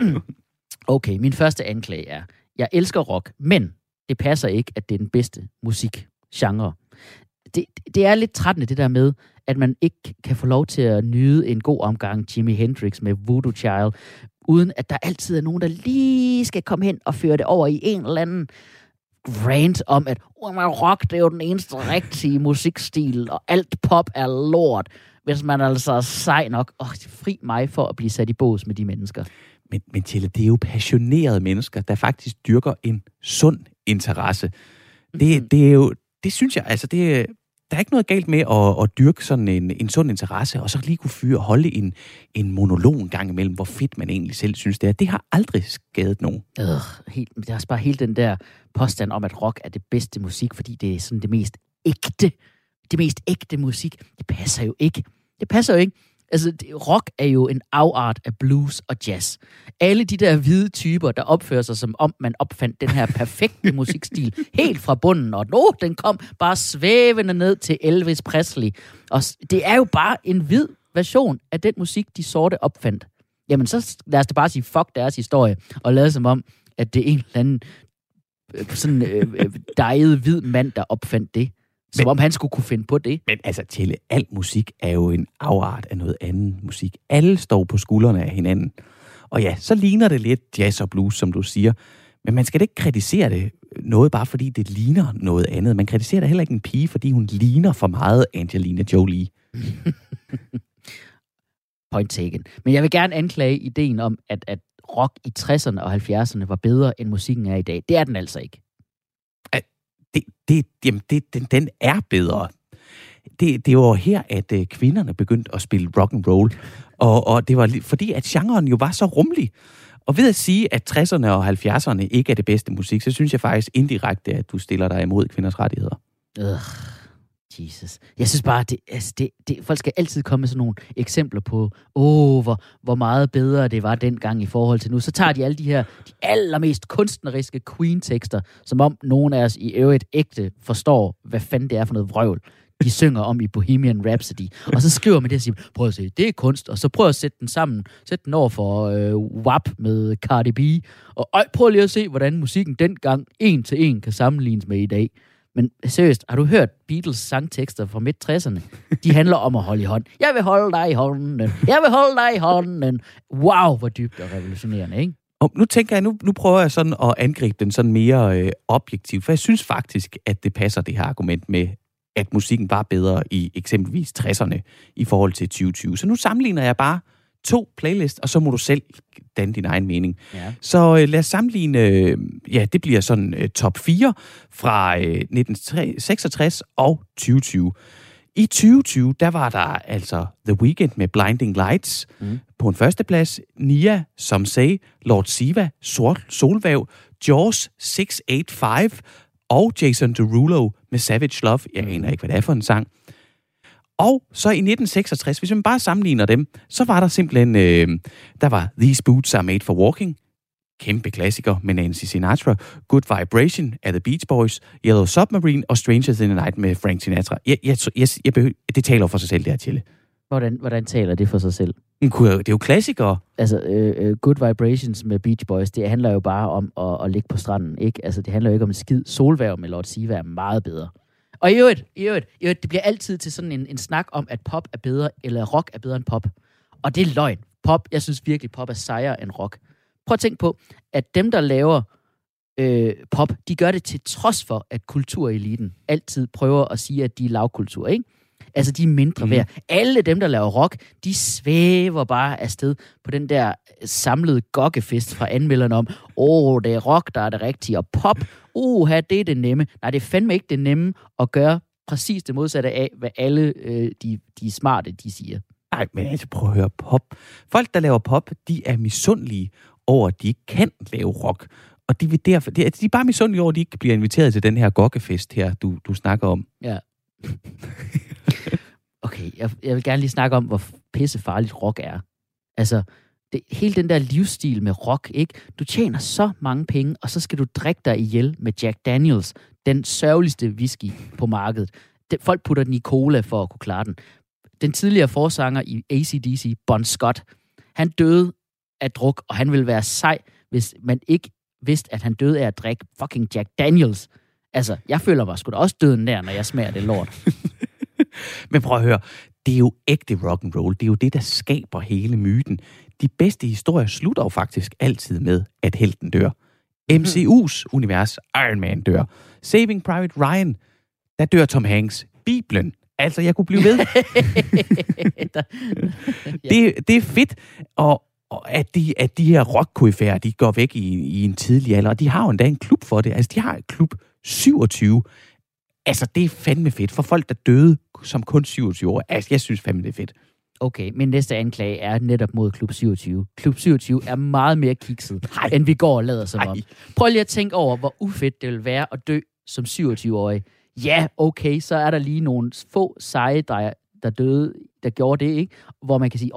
Okay, min første anklage er, jeg elsker rock, men det passer ikke, at det er den bedste musikgenre. Det er lidt trættende, det der med, at man ikke kan få lov til at nyde en god omgang Jimi Hendrix med Voodoo Child, uden at der altid er nogen, der lige skal komme hen og føre det over i en eller anden rant om, at rock, det er jo den eneste rigtige musikstil, og alt pop er lort, hvis man altså er sej nok. Fri mig for at blive sat i bås med de mennesker. Men Jelle, det er jo passionerede mennesker, der faktisk dyrker en sund interesse. Det er jo, det synes jeg, altså det, der er ikke noget galt med at dyrke sådan en sund interesse, og så lige kunne fyre og holde en monolog en gang imellem, hvor fedt man egentlig selv synes det er. Det har aldrig skadet nogen. Det er bare hele den der påstand om, at rock er det bedste musik, fordi det er sådan det mest ægte musik. Det passer jo ikke. Altså, rock er jo en afart af blues og jazz. Alle de der hvide typer, der opfører sig, som om man opfandt den her perfekte musikstil helt fra bunden, og den kom bare svævende ned til Elvis Presley. Og det er jo bare en hvid version af den musik, de sorte opfandt. Jamen, så lad os da bare sige, fuck deres historie, og lad som om, at det er en eller anden sådan dejet hvid mand, der opfandt det. Som om han skulle kunne finde på det. Men altså, Jelle, al musik er jo en afart af noget andet musik. Alle står på skuldrene af hinanden. Og ja, så ligner det lidt jazz og blues, som du siger. Men man skal da ikke kritisere det noget, bare fordi det ligner noget andet. Man kritiserer da heller ikke en pige, fordi hun ligner for meget Angelina Jolie. Point taken. Men jeg vil gerne anklage ideen om, at rock i 60'erne og 70'erne var bedre, end musikken er i dag. Det er den altså ikke. Den er bedre. Det var her, at kvinderne begyndte at spille rock and roll, og det var fordi, at genren jo var så rummelig. Og ved at sige, at 60'erne og 70'erne ikke er det bedste musik, så synes jeg faktisk indirekte, at du stiller dig imod kvinders rettigheder. Jesus. Jeg synes bare, folk skal altid komme med sådan nogle eksempler på, hvor meget bedre det var dengang i forhold til nu. Så tager de alle de her, de allermest kunstneriske Queen-tekster, som om nogen af os i øvrigt ægte forstår, hvad fanden det er for noget vrøvl, de synger om i Bohemian Rhapsody. Og så skriver man det og siger, prøv at se, det er kunst, og så prøv at sætte den sammen, sætte den over for WAP med Cardi B, og prøv lige at se, hvordan musikken dengang en til en kan sammenlignes med i dag. Men seriøst, har du hørt Beatles sangtekster fra midt-60'erne? De handler om at holde i hånden. Jeg vil holde dig i hånden. Jeg vil holde dig i hånden. Wow, hvor dybt og revolutionerende, ikke? Og nu tænker jeg, nu prøver jeg sådan at angribe den sådan mere objektivt, for jeg synes faktisk, at det passer det her argument med, at musikken var bedre i eksempelvis 60'erne i forhold til 2020. Så nu sammenligner jeg bare to playlists, og så må du selv danne din egen mening. Ja. Så lad os sammenligne, det bliver sådan top 4 fra 1966 og 2020. I 2020, der var der altså The Weeknd med Blinding Lights på en førsteplads, Nia, Some Say, Lord Siva, Sort Solvæv, Jaws 685 og Jason Derulo med Savage Love. Jeg aner ikke, hvad det er for en sang. Og så i 1966, hvis man bare sammenligner dem, så var der simpelthen, der var These Boots Are Made for Walking, kæmpe klassiker med Nancy Sinatra, Good Vibration af The Beach Boys, Yellow Submarine og Strangers in the Night med Frank Sinatra. Det taler for sig selv, det her, Jelle. Hvordan taler det for sig selv? Det er jo klassikere. Altså, Good Vibrations med Beach Boys, det handler jo bare om at ligge på stranden, ikke? Altså, det handler jo ikke om en skid. Solværv med Lord Siva er meget bedre. Og i øvrigt, det bliver altid til sådan en snak om, at pop er bedre, eller rock er bedre end pop. Og det er løgn. Jeg synes virkelig, pop er sejere end rock. Prøv at tænke på, at dem, der laver pop, de gør det til trods for, at kultureliten altid prøver at sige, at de er lavkultur, ikke? Altså, de er mindre værd. Alle dem, der laver rock, de svæver bare afsted på den der samlede gokkefest fra anmelderne om, det er rock, der er det rigtige, og pop, det er det nemme. Nej, det er fandme ikke det nemme at gøre præcis det modsatte af, hvad alle de smarte, de siger. Nej, men altså, prøv at høre pop. Folk, der laver pop, de er misundelige over, at de ikke kan lave rock. Og de vil derfor, de er bare misundelige over, at de ikke bliver inviteret til den her gokkefest her, du snakker om. Ja. Okay, jeg vil gerne lige snakke om, hvor pissefarligt rock er. Altså, hele den der livsstil med rock, ikke? Du tjener så mange penge, og så skal du drikke dig ihjel med Jack Daniels, den sørgeligste whisky på markedet. Folk putter den i cola for at kunne klare den. Den tidligere forsanger i AC/DC, Bon Scott, han døde af druk, og han ville være sej, hvis man ikke vidste, at han døde af at drikke fucking Jack Daniels. Altså, jeg føler mig sgu da også døden der, når jeg smager det lort. Men prøv at høre, det er jo ægte rock'n'roll. Det er jo det, der skaber hele myten. de bedste historier slutter jo faktisk altid med, at helten dør. MCU's univers, Iron Man dør. Saving Private Ryan, der dør Tom Hanks. Bibelen. Altså, jeg kunne blive ved. Det er fedt, at de her rock-koryfærer, de går væk i en tidlig alder, og de har jo endda en klub for det. Altså, de har klub 27. Altså, det er fandme fedt for folk, der døde som kun 27 år. Altså, jeg synes fandme, det er fedt. Okay, min næste anklage er netop mod Klub 27. Klub 27 er meget mere kikset, end vi går og lader som om. Prøv lige at tænke over, hvor ufedt det vil være at dø som 27-årig. Ja, okay, så er der lige nogle få seje, der døde, der gjorde det, ikke? Hvor man kan sige,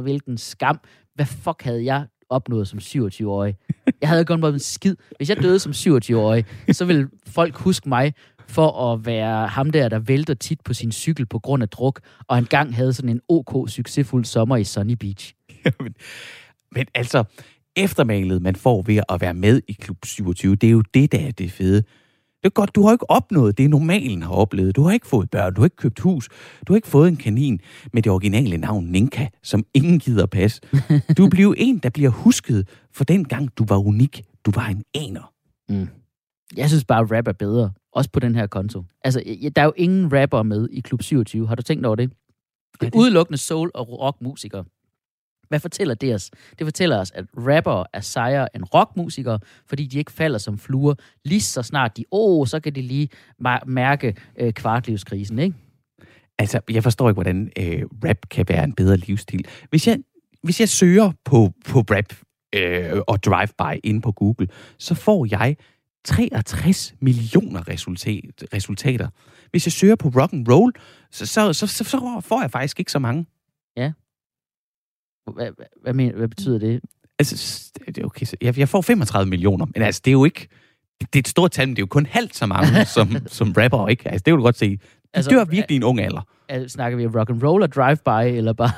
hvilken skam. Hvad fuck havde jeg opnået som 27-årig? Jeg havde kun været en skid. Hvis jeg døde som 27-årig, så ville folk huske mig for at være ham der vælter tit på sin cykel på grund af druk, og engang havde sådan en ok succesfuld sommer i Sunny Beach. Men altså, eftermælet man får ved at være med i Klub 27, det er jo det, der er det fede. Det er godt, du har ikke opnået det, normalen har oplevet. Du har ikke fået børn, du har ikke købt hus, du har ikke fået en kanin med det originale navn Ninka, som ingen gider passe. Du bliver en, der bliver husket, for dengang du var unik, du var en aner. Mm. Jeg synes bare, rap er bedre. Også på den her konto. Altså, der er jo ingen rapper med i Klub 27. Har du tænkt over det? Det er udelukkende soul- og rockmusikere. Hvad fortæller det os? Det fortæller os, at rappere er sejere end rockmusikere, fordi de ikke falder som fluer. Lige så snart de, så kan de lige mærke kvartlivskrisen, ikke? Altså, jeg forstår ikke, hvordan rap kan være en bedre livsstil. Hvis jeg søger på rap og drive-by inde på Google, så får jeg 63 millioner resultater. Hvis jeg søger på rock and roll, så får jeg faktisk ikke så mange. Ja. Hvad betyder det? Altså, okay, jeg får 35 millioner, men altså, det er jo ikke... Det er et stort tal, men det er jo kun halvt så mange som rapper, ikke? Altså, det vil du godt se. Det var virkelig en ung alder. Snakker vi om rock and roll og drive-by, eller bare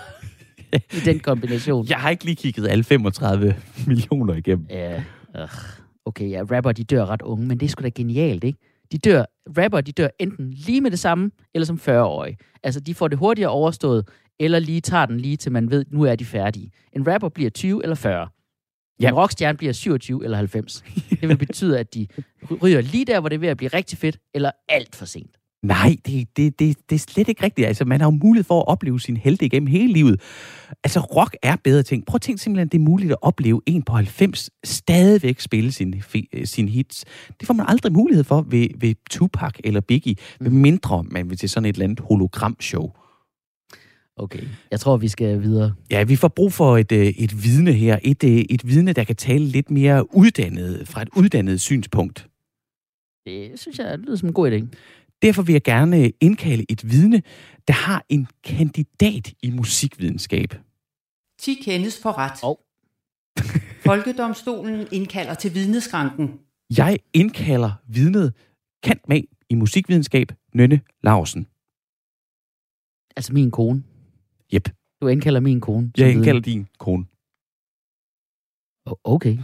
i den kombination? Jeg har ikke lige kigget alle 35 millioner igennem. Ja, okay, ja, rapper, de dør ret unge, men det er sgu da genialt, ikke? Rapper, de dør enten lige med det samme, eller som 40-årige. Altså, de får det hurtigere overstået, eller lige tager den lige, til man ved, nu er de færdige. En rapper bliver 20 eller 40. Ja. En rockstjerne bliver 27 eller 90. Det vil betyde, at de ryger lige der, hvor det er ved at blive rigtig fedt, eller alt for sent. Nej, det er slet ikke rigtigt. Altså, man har jo mulighed for at opleve sin helte igennem hele livet. Altså, rock er bedre ting. Prøv at tænke simpelthen, det er muligt at opleve en på 90 stadigvæk spille sin hits. Det får man aldrig mulighed for ved Tupac eller Biggie, mindre man vil til sådan et eller andet hologramshow. Okay, jeg tror, vi skal videre. Ja, vi får brug for et vidne her. Et vidne, der kan tale lidt mere uddannet, fra et uddannet synspunkt. Det synes jeg lyder som en god idé. Derfor vil jeg gerne indkalde et vidne, der har en kandidat i musikvidenskab. 10 kendes for ret. Folkedomstolen indkalder til vidneskranken. Jeg indkalder vidnet kendt med i musikvidenskab, Nynne Larsen. Altså min kone? Jep. Du indkalder min kone? Jeg indkalder din kone. Okay.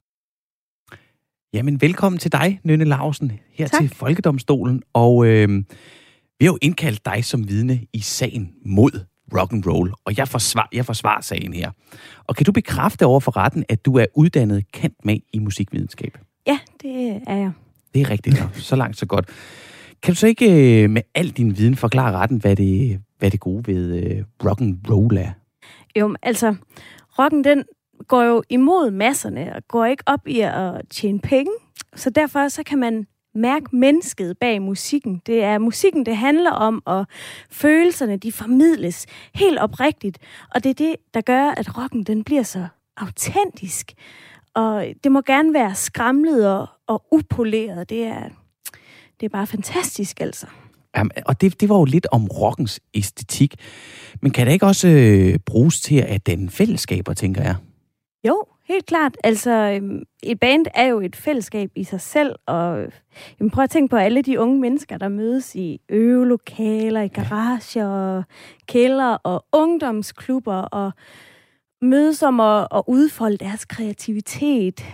Jamen, velkommen til dig, Nynne Larsen, her tak. Til Folkedomstolen. Og vi har jo indkaldt dig som vidne i sagen mod rock'n'roll, og jeg forsvarer sagen her. Og kan du bekræfte over for retten, at du er uddannet kendt med i musikvidenskab? Ja, det er jeg. Det er rigtigt. Nok. Så langt, så godt. Kan du så ikke med al din viden forklare retten, hvad det gode ved rock'n'roll er? Jo, altså, rocken den går jo imod masserne og går ikke op i at tjene penge. Så derfor så kan man mærke mennesket bag musikken. Det er musikken, det handler om, og følelserne, de formidles helt oprigtigt. Og det er det, der gør, at rocken den bliver så autentisk. Og det må gerne være skramlet og upoleret. Det er bare fantastisk, altså. Jamen, og det var jo lidt om rockens æstetik. Men kan det ikke også bruges til at danne fællesskaber, tænker jeg? Jo, helt klart. Altså, et band er jo et fællesskab i sig selv, og prøv at tænke på alle de unge mennesker, der mødes i øvelokaler, i garager, og kælder og ungdomsklubber, og mødes om at udfolde deres kreativitet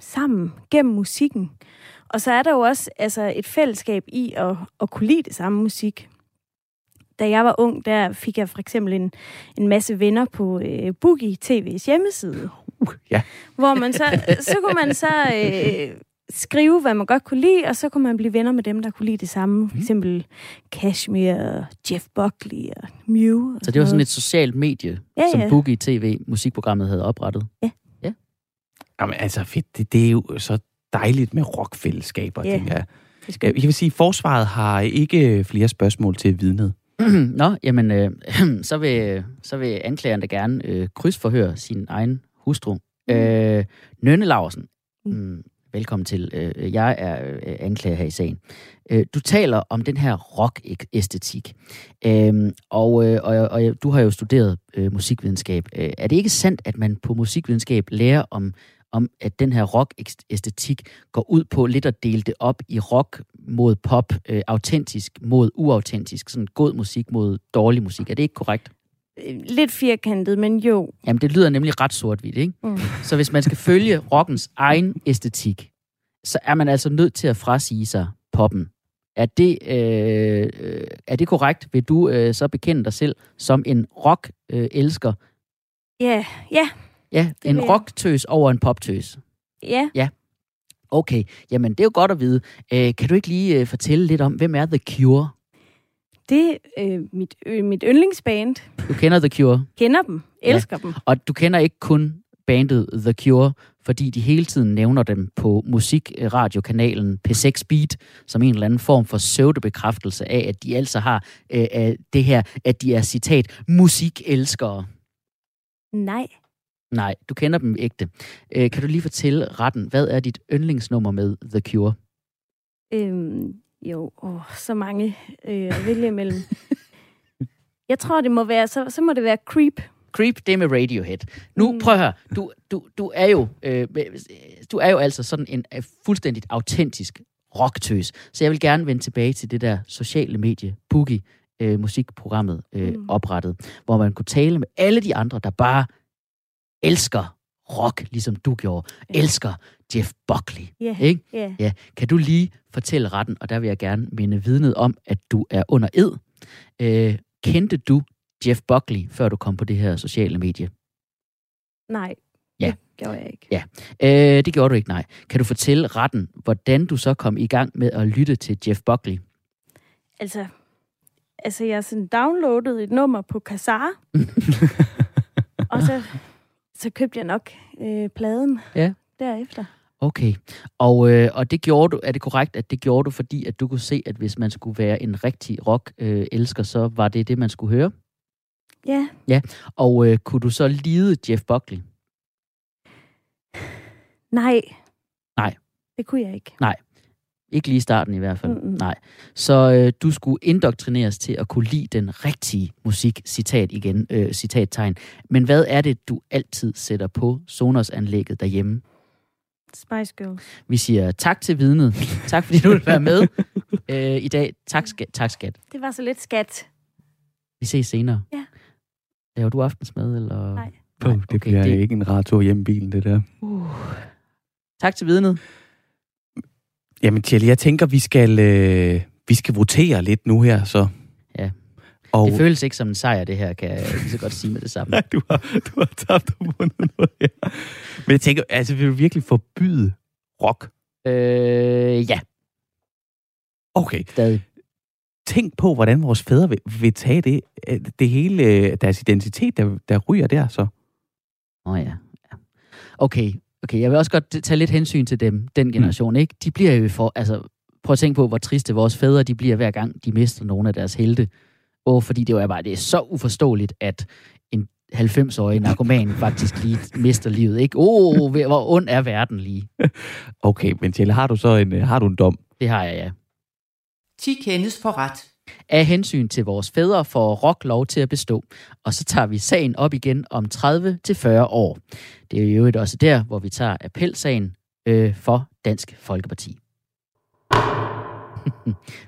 sammen gennem musikken. Og så er der jo også altså, et fællesskab i at kunne lide det samme musik. da jeg var ung, der fik jeg for eksempel en masse venner på Boogie TV's hjemmeside. Ja. Hvor man så kunne man så skrive, hvad man godt kunne lide, og så kunne man blive venner med dem, der kunne lide det samme. For eksempel Kashmir, Jeff Buckley og Mew. Og så det var sådan et socialt medie, som Boogie TV, musikprogrammet, havde oprettet? Ja. Ja. Jamen altså fedt, det er jo så dejligt med rockfællesskaber, tænker jeg. Jeg vil sige, at forsvaret har ikke flere spørgsmål til vidnet. Nå, jamen, så vil anklageren da gerne krydsforhøre sin egen hustru. Nynne Larsen, velkommen til. Jeg er anklager her i sagen. Du taler om den her rock-æstetik, og du har jo studeret musikvidenskab. Er det ikke sandt, at man på musikvidenskab lærer om at den her rock-æstetik går ud på lidt at dele det op i rock mod pop, autentisk mod uautentisk, sådan god musik mod dårlig musik. Er det ikke korrekt? Lidt firkantet, men jo. Jamen, det lyder nemlig ret sort-hvidt, ikke? Så hvis man skal følge rockens egen æstetik, så er man altså nødt til at frasige sig poppen. Er det korrekt? Vil du så bekende dig selv som en rock-elsker? Ja. Ja, en rocktøs over en poptøs. Ja. Okay, jamen det er jo godt at vide. Kan du ikke lige fortælle lidt om, hvem er The Cure? Det er mit yndlingsband. Du kender The Cure? Kender dem, elsker dem. Og du kender ikke kun bandet The Cure, fordi de hele tiden nævner dem på musikradiokanalen P6 Beat, som en eller anden form for pseudobekræftelse af, at de altså har det her, at de er, citat, musikelskere. Nej, du kender dem ægte. Kan du lige fortælle retten, hvad er dit yndlingsnummer med The Cure? Så mange vælge imellem. Jeg tror, det må være, så må det være Creep. Creep, det er med Radiohead. Nu, prøv at høre, du er jo altså sådan en fuldstændigt autentisk rocktøs. Så jeg vil gerne vende tilbage til det der sociale medie, Boogie, musikprogrammet oprettet, hvor man kunne tale med alle de andre, der bare elsker rock, ligesom du gjorde. Elsker Jeff Buckley. Ikke? Ja. Kan du lige fortælle retten, og der vil jeg gerne minde vidnet om, at du er under ed. Kendte du Jeff Buckley, før du kom på det her sociale medie? Nej, det gjorde jeg ikke. Ja. Det gjorde du ikke, nej. Kan du fortælle retten, hvordan du så kom i gang med at lytte til Jeff Buckley? Altså jeg sådan downloadede et nummer på Kazar, og så købte jeg nok pladen derefter. Okay. Og det gjorde du, er det korrekt, at det gjorde du, fordi at du kunne se, at hvis man skulle være en rigtig rock-elsker, så var det det, man skulle høre? Ja. Ja, og kunne du så lide Jeff Buckley? Nej. Det kunne jeg ikke. Nej. Ikke lige i starten i hvert fald, nej. Så du skulle indoktrineres til at kunne lide den rigtige musik, citattegn. Men hvad er det, du altid sætter på Sonos-anlægget derhjemme? Spice Girls. Vi siger tak til vidnet. Tak fordi du ville være med i dag. Tak, skat. Det var så lidt skat. Vi ses senere. Ja. Laver du aftensmad, eller? Nej. Nej, det bliver ikke en rar tur hjemme i bilen, det der. Tak til vidnet. Jamen, Jelle, jeg tænker, vi skal votere lidt nu her, så. Ja. Og det føles ikke som en sejr, det her, kan jeg lige så godt sige med det samme. Nej, du har tabt og vundet noget her. Men jeg tænker, altså, vil du virkelig forbyde rock? Ja. Okay. Stadig. Tænk på, hvordan vores fædre vil tage det hele, deres identitet, der ryger der, så. Nå ja. Okay, jeg vil også godt tage lidt hensyn til dem, den generation, ikke? De bliver jo prøv at tænke på, hvor triste vores fædre, de bliver hver gang, de mister nogle af deres helte. Fordi det er bare, det er så uforståeligt, at en 90-årig narkoman faktisk lige mister livet, ikke? Hvor ond er verden lige? Okay, men Jelle, har du en dom? Det har jeg, ja. 10 kendes for ret. Af hensyn til vores fædre får rock lov til at bestå, og så tager vi sagen op igen om 30-40 år. Det er jo øvrigt også der, hvor vi tager appelsagen for Dansk Folkeparti.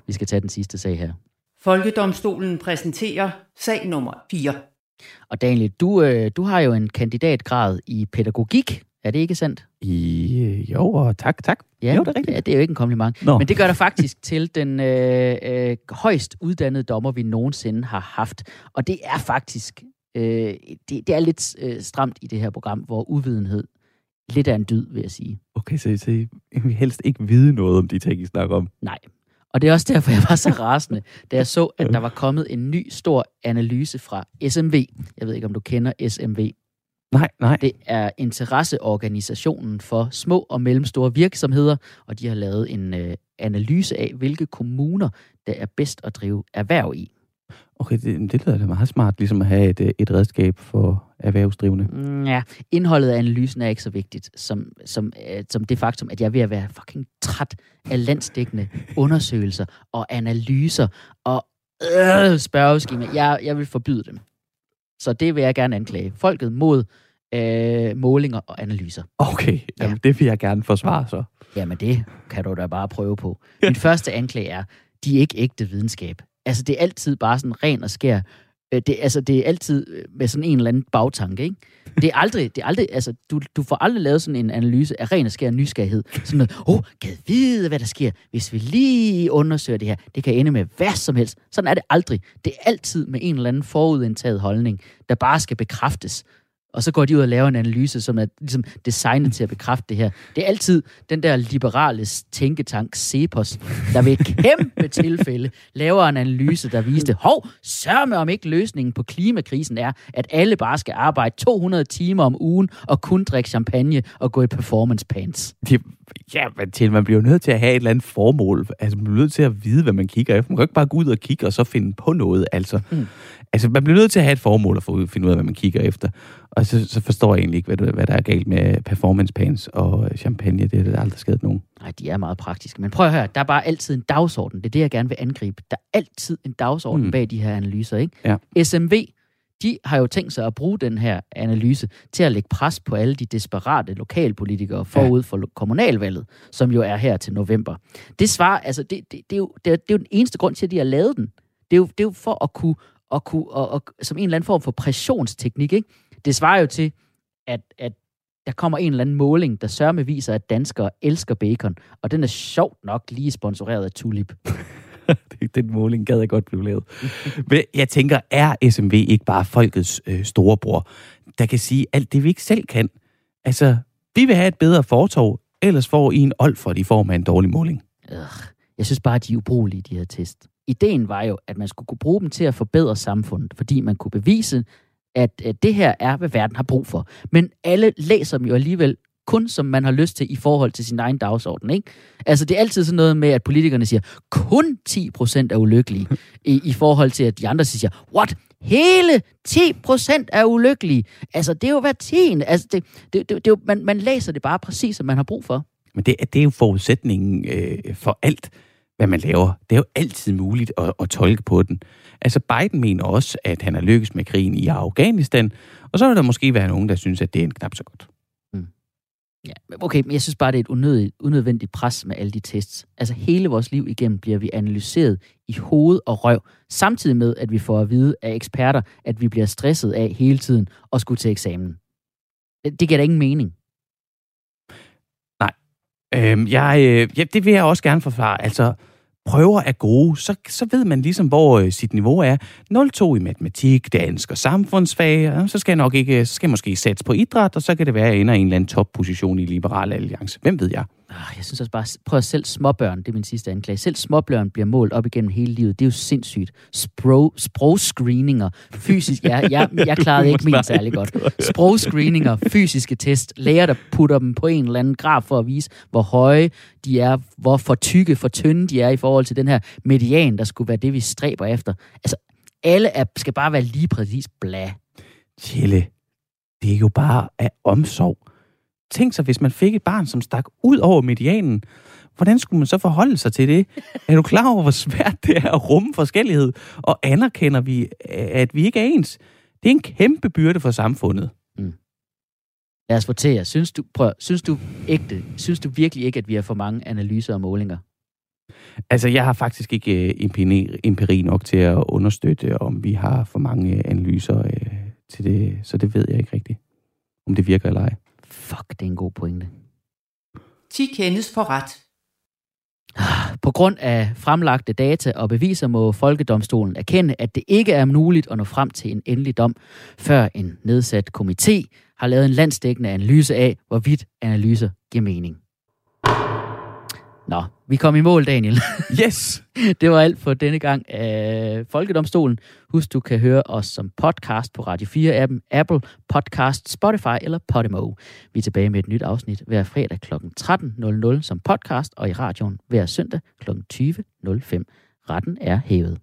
Vi skal tage den sidste sag her. Folkedomstolen præsenterer sag nummer 4. Og Daniel, du har jo en kandidatgrad i pædagogik, Er det ikke sandt? Jo, tak. Ja, jo, det er rigtigt. Ja, det er jo ikke en kompliment. Nå. Men det gør der faktisk til den højst uddannede dommer, vi nogensinde har haft. Og det er faktisk... Det er lidt stramt i det her program, hvor uvidenhed lidt er en dyd, vil jeg sige. Okay, så jeg vil helst ikke vide noget om de ting, I snakker om. Nej. Og det er også derfor, jeg var så rasende, da jeg så, at der var kommet en ny stor analyse fra SMV. Jeg ved ikke, om du kender SMV. Nej. Det er interesseorganisationen for små og mellemstore virksomheder, og de har lavet en analyse af, hvilke kommuner, der er bedst at drive erhverv i. Okay, det lyder da meget smart, ligesom at have et redskab for erhvervsdrivende. Ja, indholdet af analysen er ikke så vigtigt, som det faktum, at jeg er ved at være fucking træt af landsdækkende undersøgelser og analyser og spørgeskema. Jeg vil forbyde dem. Så det vil jeg gerne anklage. Folket mod målinger og analyser. Okay, jamen, ja. Det vil jeg gerne forsvare så. Jamen det kan du da bare prøve på. Min første anklage er, de er ikke ægte videnskab. Altså, det er altid bare sådan ren og skær. Det er altid med sådan en eller anden bagtanke, ikke? Det er aldrig altså, du får aldrig lavet sådan en analyse af ren og skær nysgerrighed. Sådan noget, gad vide, hvad der sker, hvis vi lige undersøger det her. Det kan ende med hvad som helst. Sådan er det aldrig. Det er altid med en eller anden forudindtaget holdning, der bare skal bekræftes. Og så går de ud og laver en analyse, som er ligesom designet til at bekræfte det her. Det er altid den der liberale tænketank Cepos, der ved et kæmpe tilfælde laver en analyse, der viste, sørme om ikke løsningen på klimakrisen er, at alle bare skal arbejde 200 timer om ugen og kun drikke champagne og gå i performance pants. Ja, man bliver jo nødt til at have et eller andet formål. Altså, man bliver nødt til at vide, hvad man kigger efter. Man kan ikke bare gå ud og kigge og så finde på noget, altså. Mm. Altså, man bliver nødt til at have et formål at finde ud af, hvad man kigger efter. Og så forstår jeg egentlig ikke, hvad der er galt med performance pants og champagne. Det er aldrig sket nogen. Nej, de er meget praktiske. Men prøv at høre, der er bare altid en dagsorden. Det er det, jeg gerne vil angribe. Der er altid en dagsorden bag de her analyser, ikke? Ja. SMV, de har jo tænkt sig at bruge den her analyse til at lægge pres på alle de desperate lokalpolitikere forud for kommunalvalget, som jo er her til november. Det svarer, altså, det er jo den eneste grund til, at de har lavet den. Det er jo for at kunne, som en eller anden form for pressionsteknik, ikke? Det svarer jo til, at der kommer en eller anden måling, der sørme viser, at danskere elsker bacon, og den er sjovt nok lige sponsoreret af Tulip. Den måling gad jeg godt blive lavet. Men jeg tænker, er SMV ikke bare folkets storebror, der kan sige alt det, vi ikke selv kan? Altså, vi vil have et bedre fortov, ellers får I en olfert i form af en dårlig måling. Jeg synes bare, de er ubrugelige, de her test. Ideen var jo, at man skulle kunne bruge dem til at forbedre samfundet, fordi man kunne bevise, at det her er, hvad verden har brug for. Men alle læser dem jo alligevel kun, som man har lyst til i forhold til sin egen dagsorden, ikke? Altså, det er altid sådan noget med, at politikerne siger, kun 10% er ulykkelige, i forhold til, at de andre siger, what? Hele 10% er ulykkelige. Altså, det er jo hver 10. Altså, det er jo, man læser det bare præcis, som man har brug for. Men det er jo forudsætningen for alt, hvad man laver. Det er jo altid muligt at tolke på den. Altså, Biden mener også, at han er lykkes med krigen i Afghanistan, og så vil der måske være nogen, der synes, at det er en knap så godt. Mm. Ja, okay, men jeg synes bare, det er et unødvendigt pres med alle de tests. Altså, hele vores liv igennem bliver vi analyseret i hoved og røv, samtidig med, at vi får at vide af eksperter, at vi bliver stresset af hele tiden og skulle til eksamen. Det giver da ingen mening. Nej. Det vil jeg også gerne forklare. Altså, prøver er gode, så ved man ligesom, hvor sit niveau er. 0,2 i matematik, dansk og samfundsfag, og så skal jeg måske satse på idræt, og så kan det være, at jeg ender i en eller anden topposition i Liberal Alliance. Hvem ved jeg? Jeg synes også bare, prøv at selv småbørn, det er min sidste anklage, selv småbørn bliver målt op igennem hele livet. Det er jo sindssygt. Sprogscreeninger, fysisk, jeg klarede ikke min særlig godt. Sprogscreeninger, fysiske test, læger, der putter dem på en eller anden graf for at vise, hvor høje de er, hvor for tykke, for tynde de er i forhold til den her median, der skulle være det, vi stræber efter. Altså, skal bare være lige præcis bla. Jelle, det er jo bare af omsorg. Tænk sig, hvis man fik et barn, som stak ud over medianen. Hvordan skulle man så forholde sig til det? Er du klar over, hvor svært det er at rumme forskellighed? Og anerkender vi, at vi ikke er ens? Det er en kæmpe byrde for samfundet. Mm. Lad os fortælle. Synes du virkelig ikke, at vi har for mange analyser og målinger? Altså, jeg har faktisk ikke empiri nok til at understøtte, om vi har for mange analyser til det. Så det ved jeg ikke rigtigt, om det virker eller ej. Fuck, det er en god pointe. 10 kendes for ret. På grund af fremlagte data og beviser må Folkedomstolen erkende, at det ikke er muligt at nå frem til en endelig dom, før en nedsat komité har lavet en landsdækkende analyse af, hvorvidt analyser giver mening. Nå, vi kom i mål, Daniel. Yes! Det var alt for denne gang af Folkedomstolen. Husk, du kan høre os som podcast på Radio 4-appen, Apple Podcast, Spotify eller Podimo. Vi er tilbage med et nyt afsnit hver fredag kl. 13.00 som podcast, og i radioen hver søndag kl. 20.05. Retten er hævet.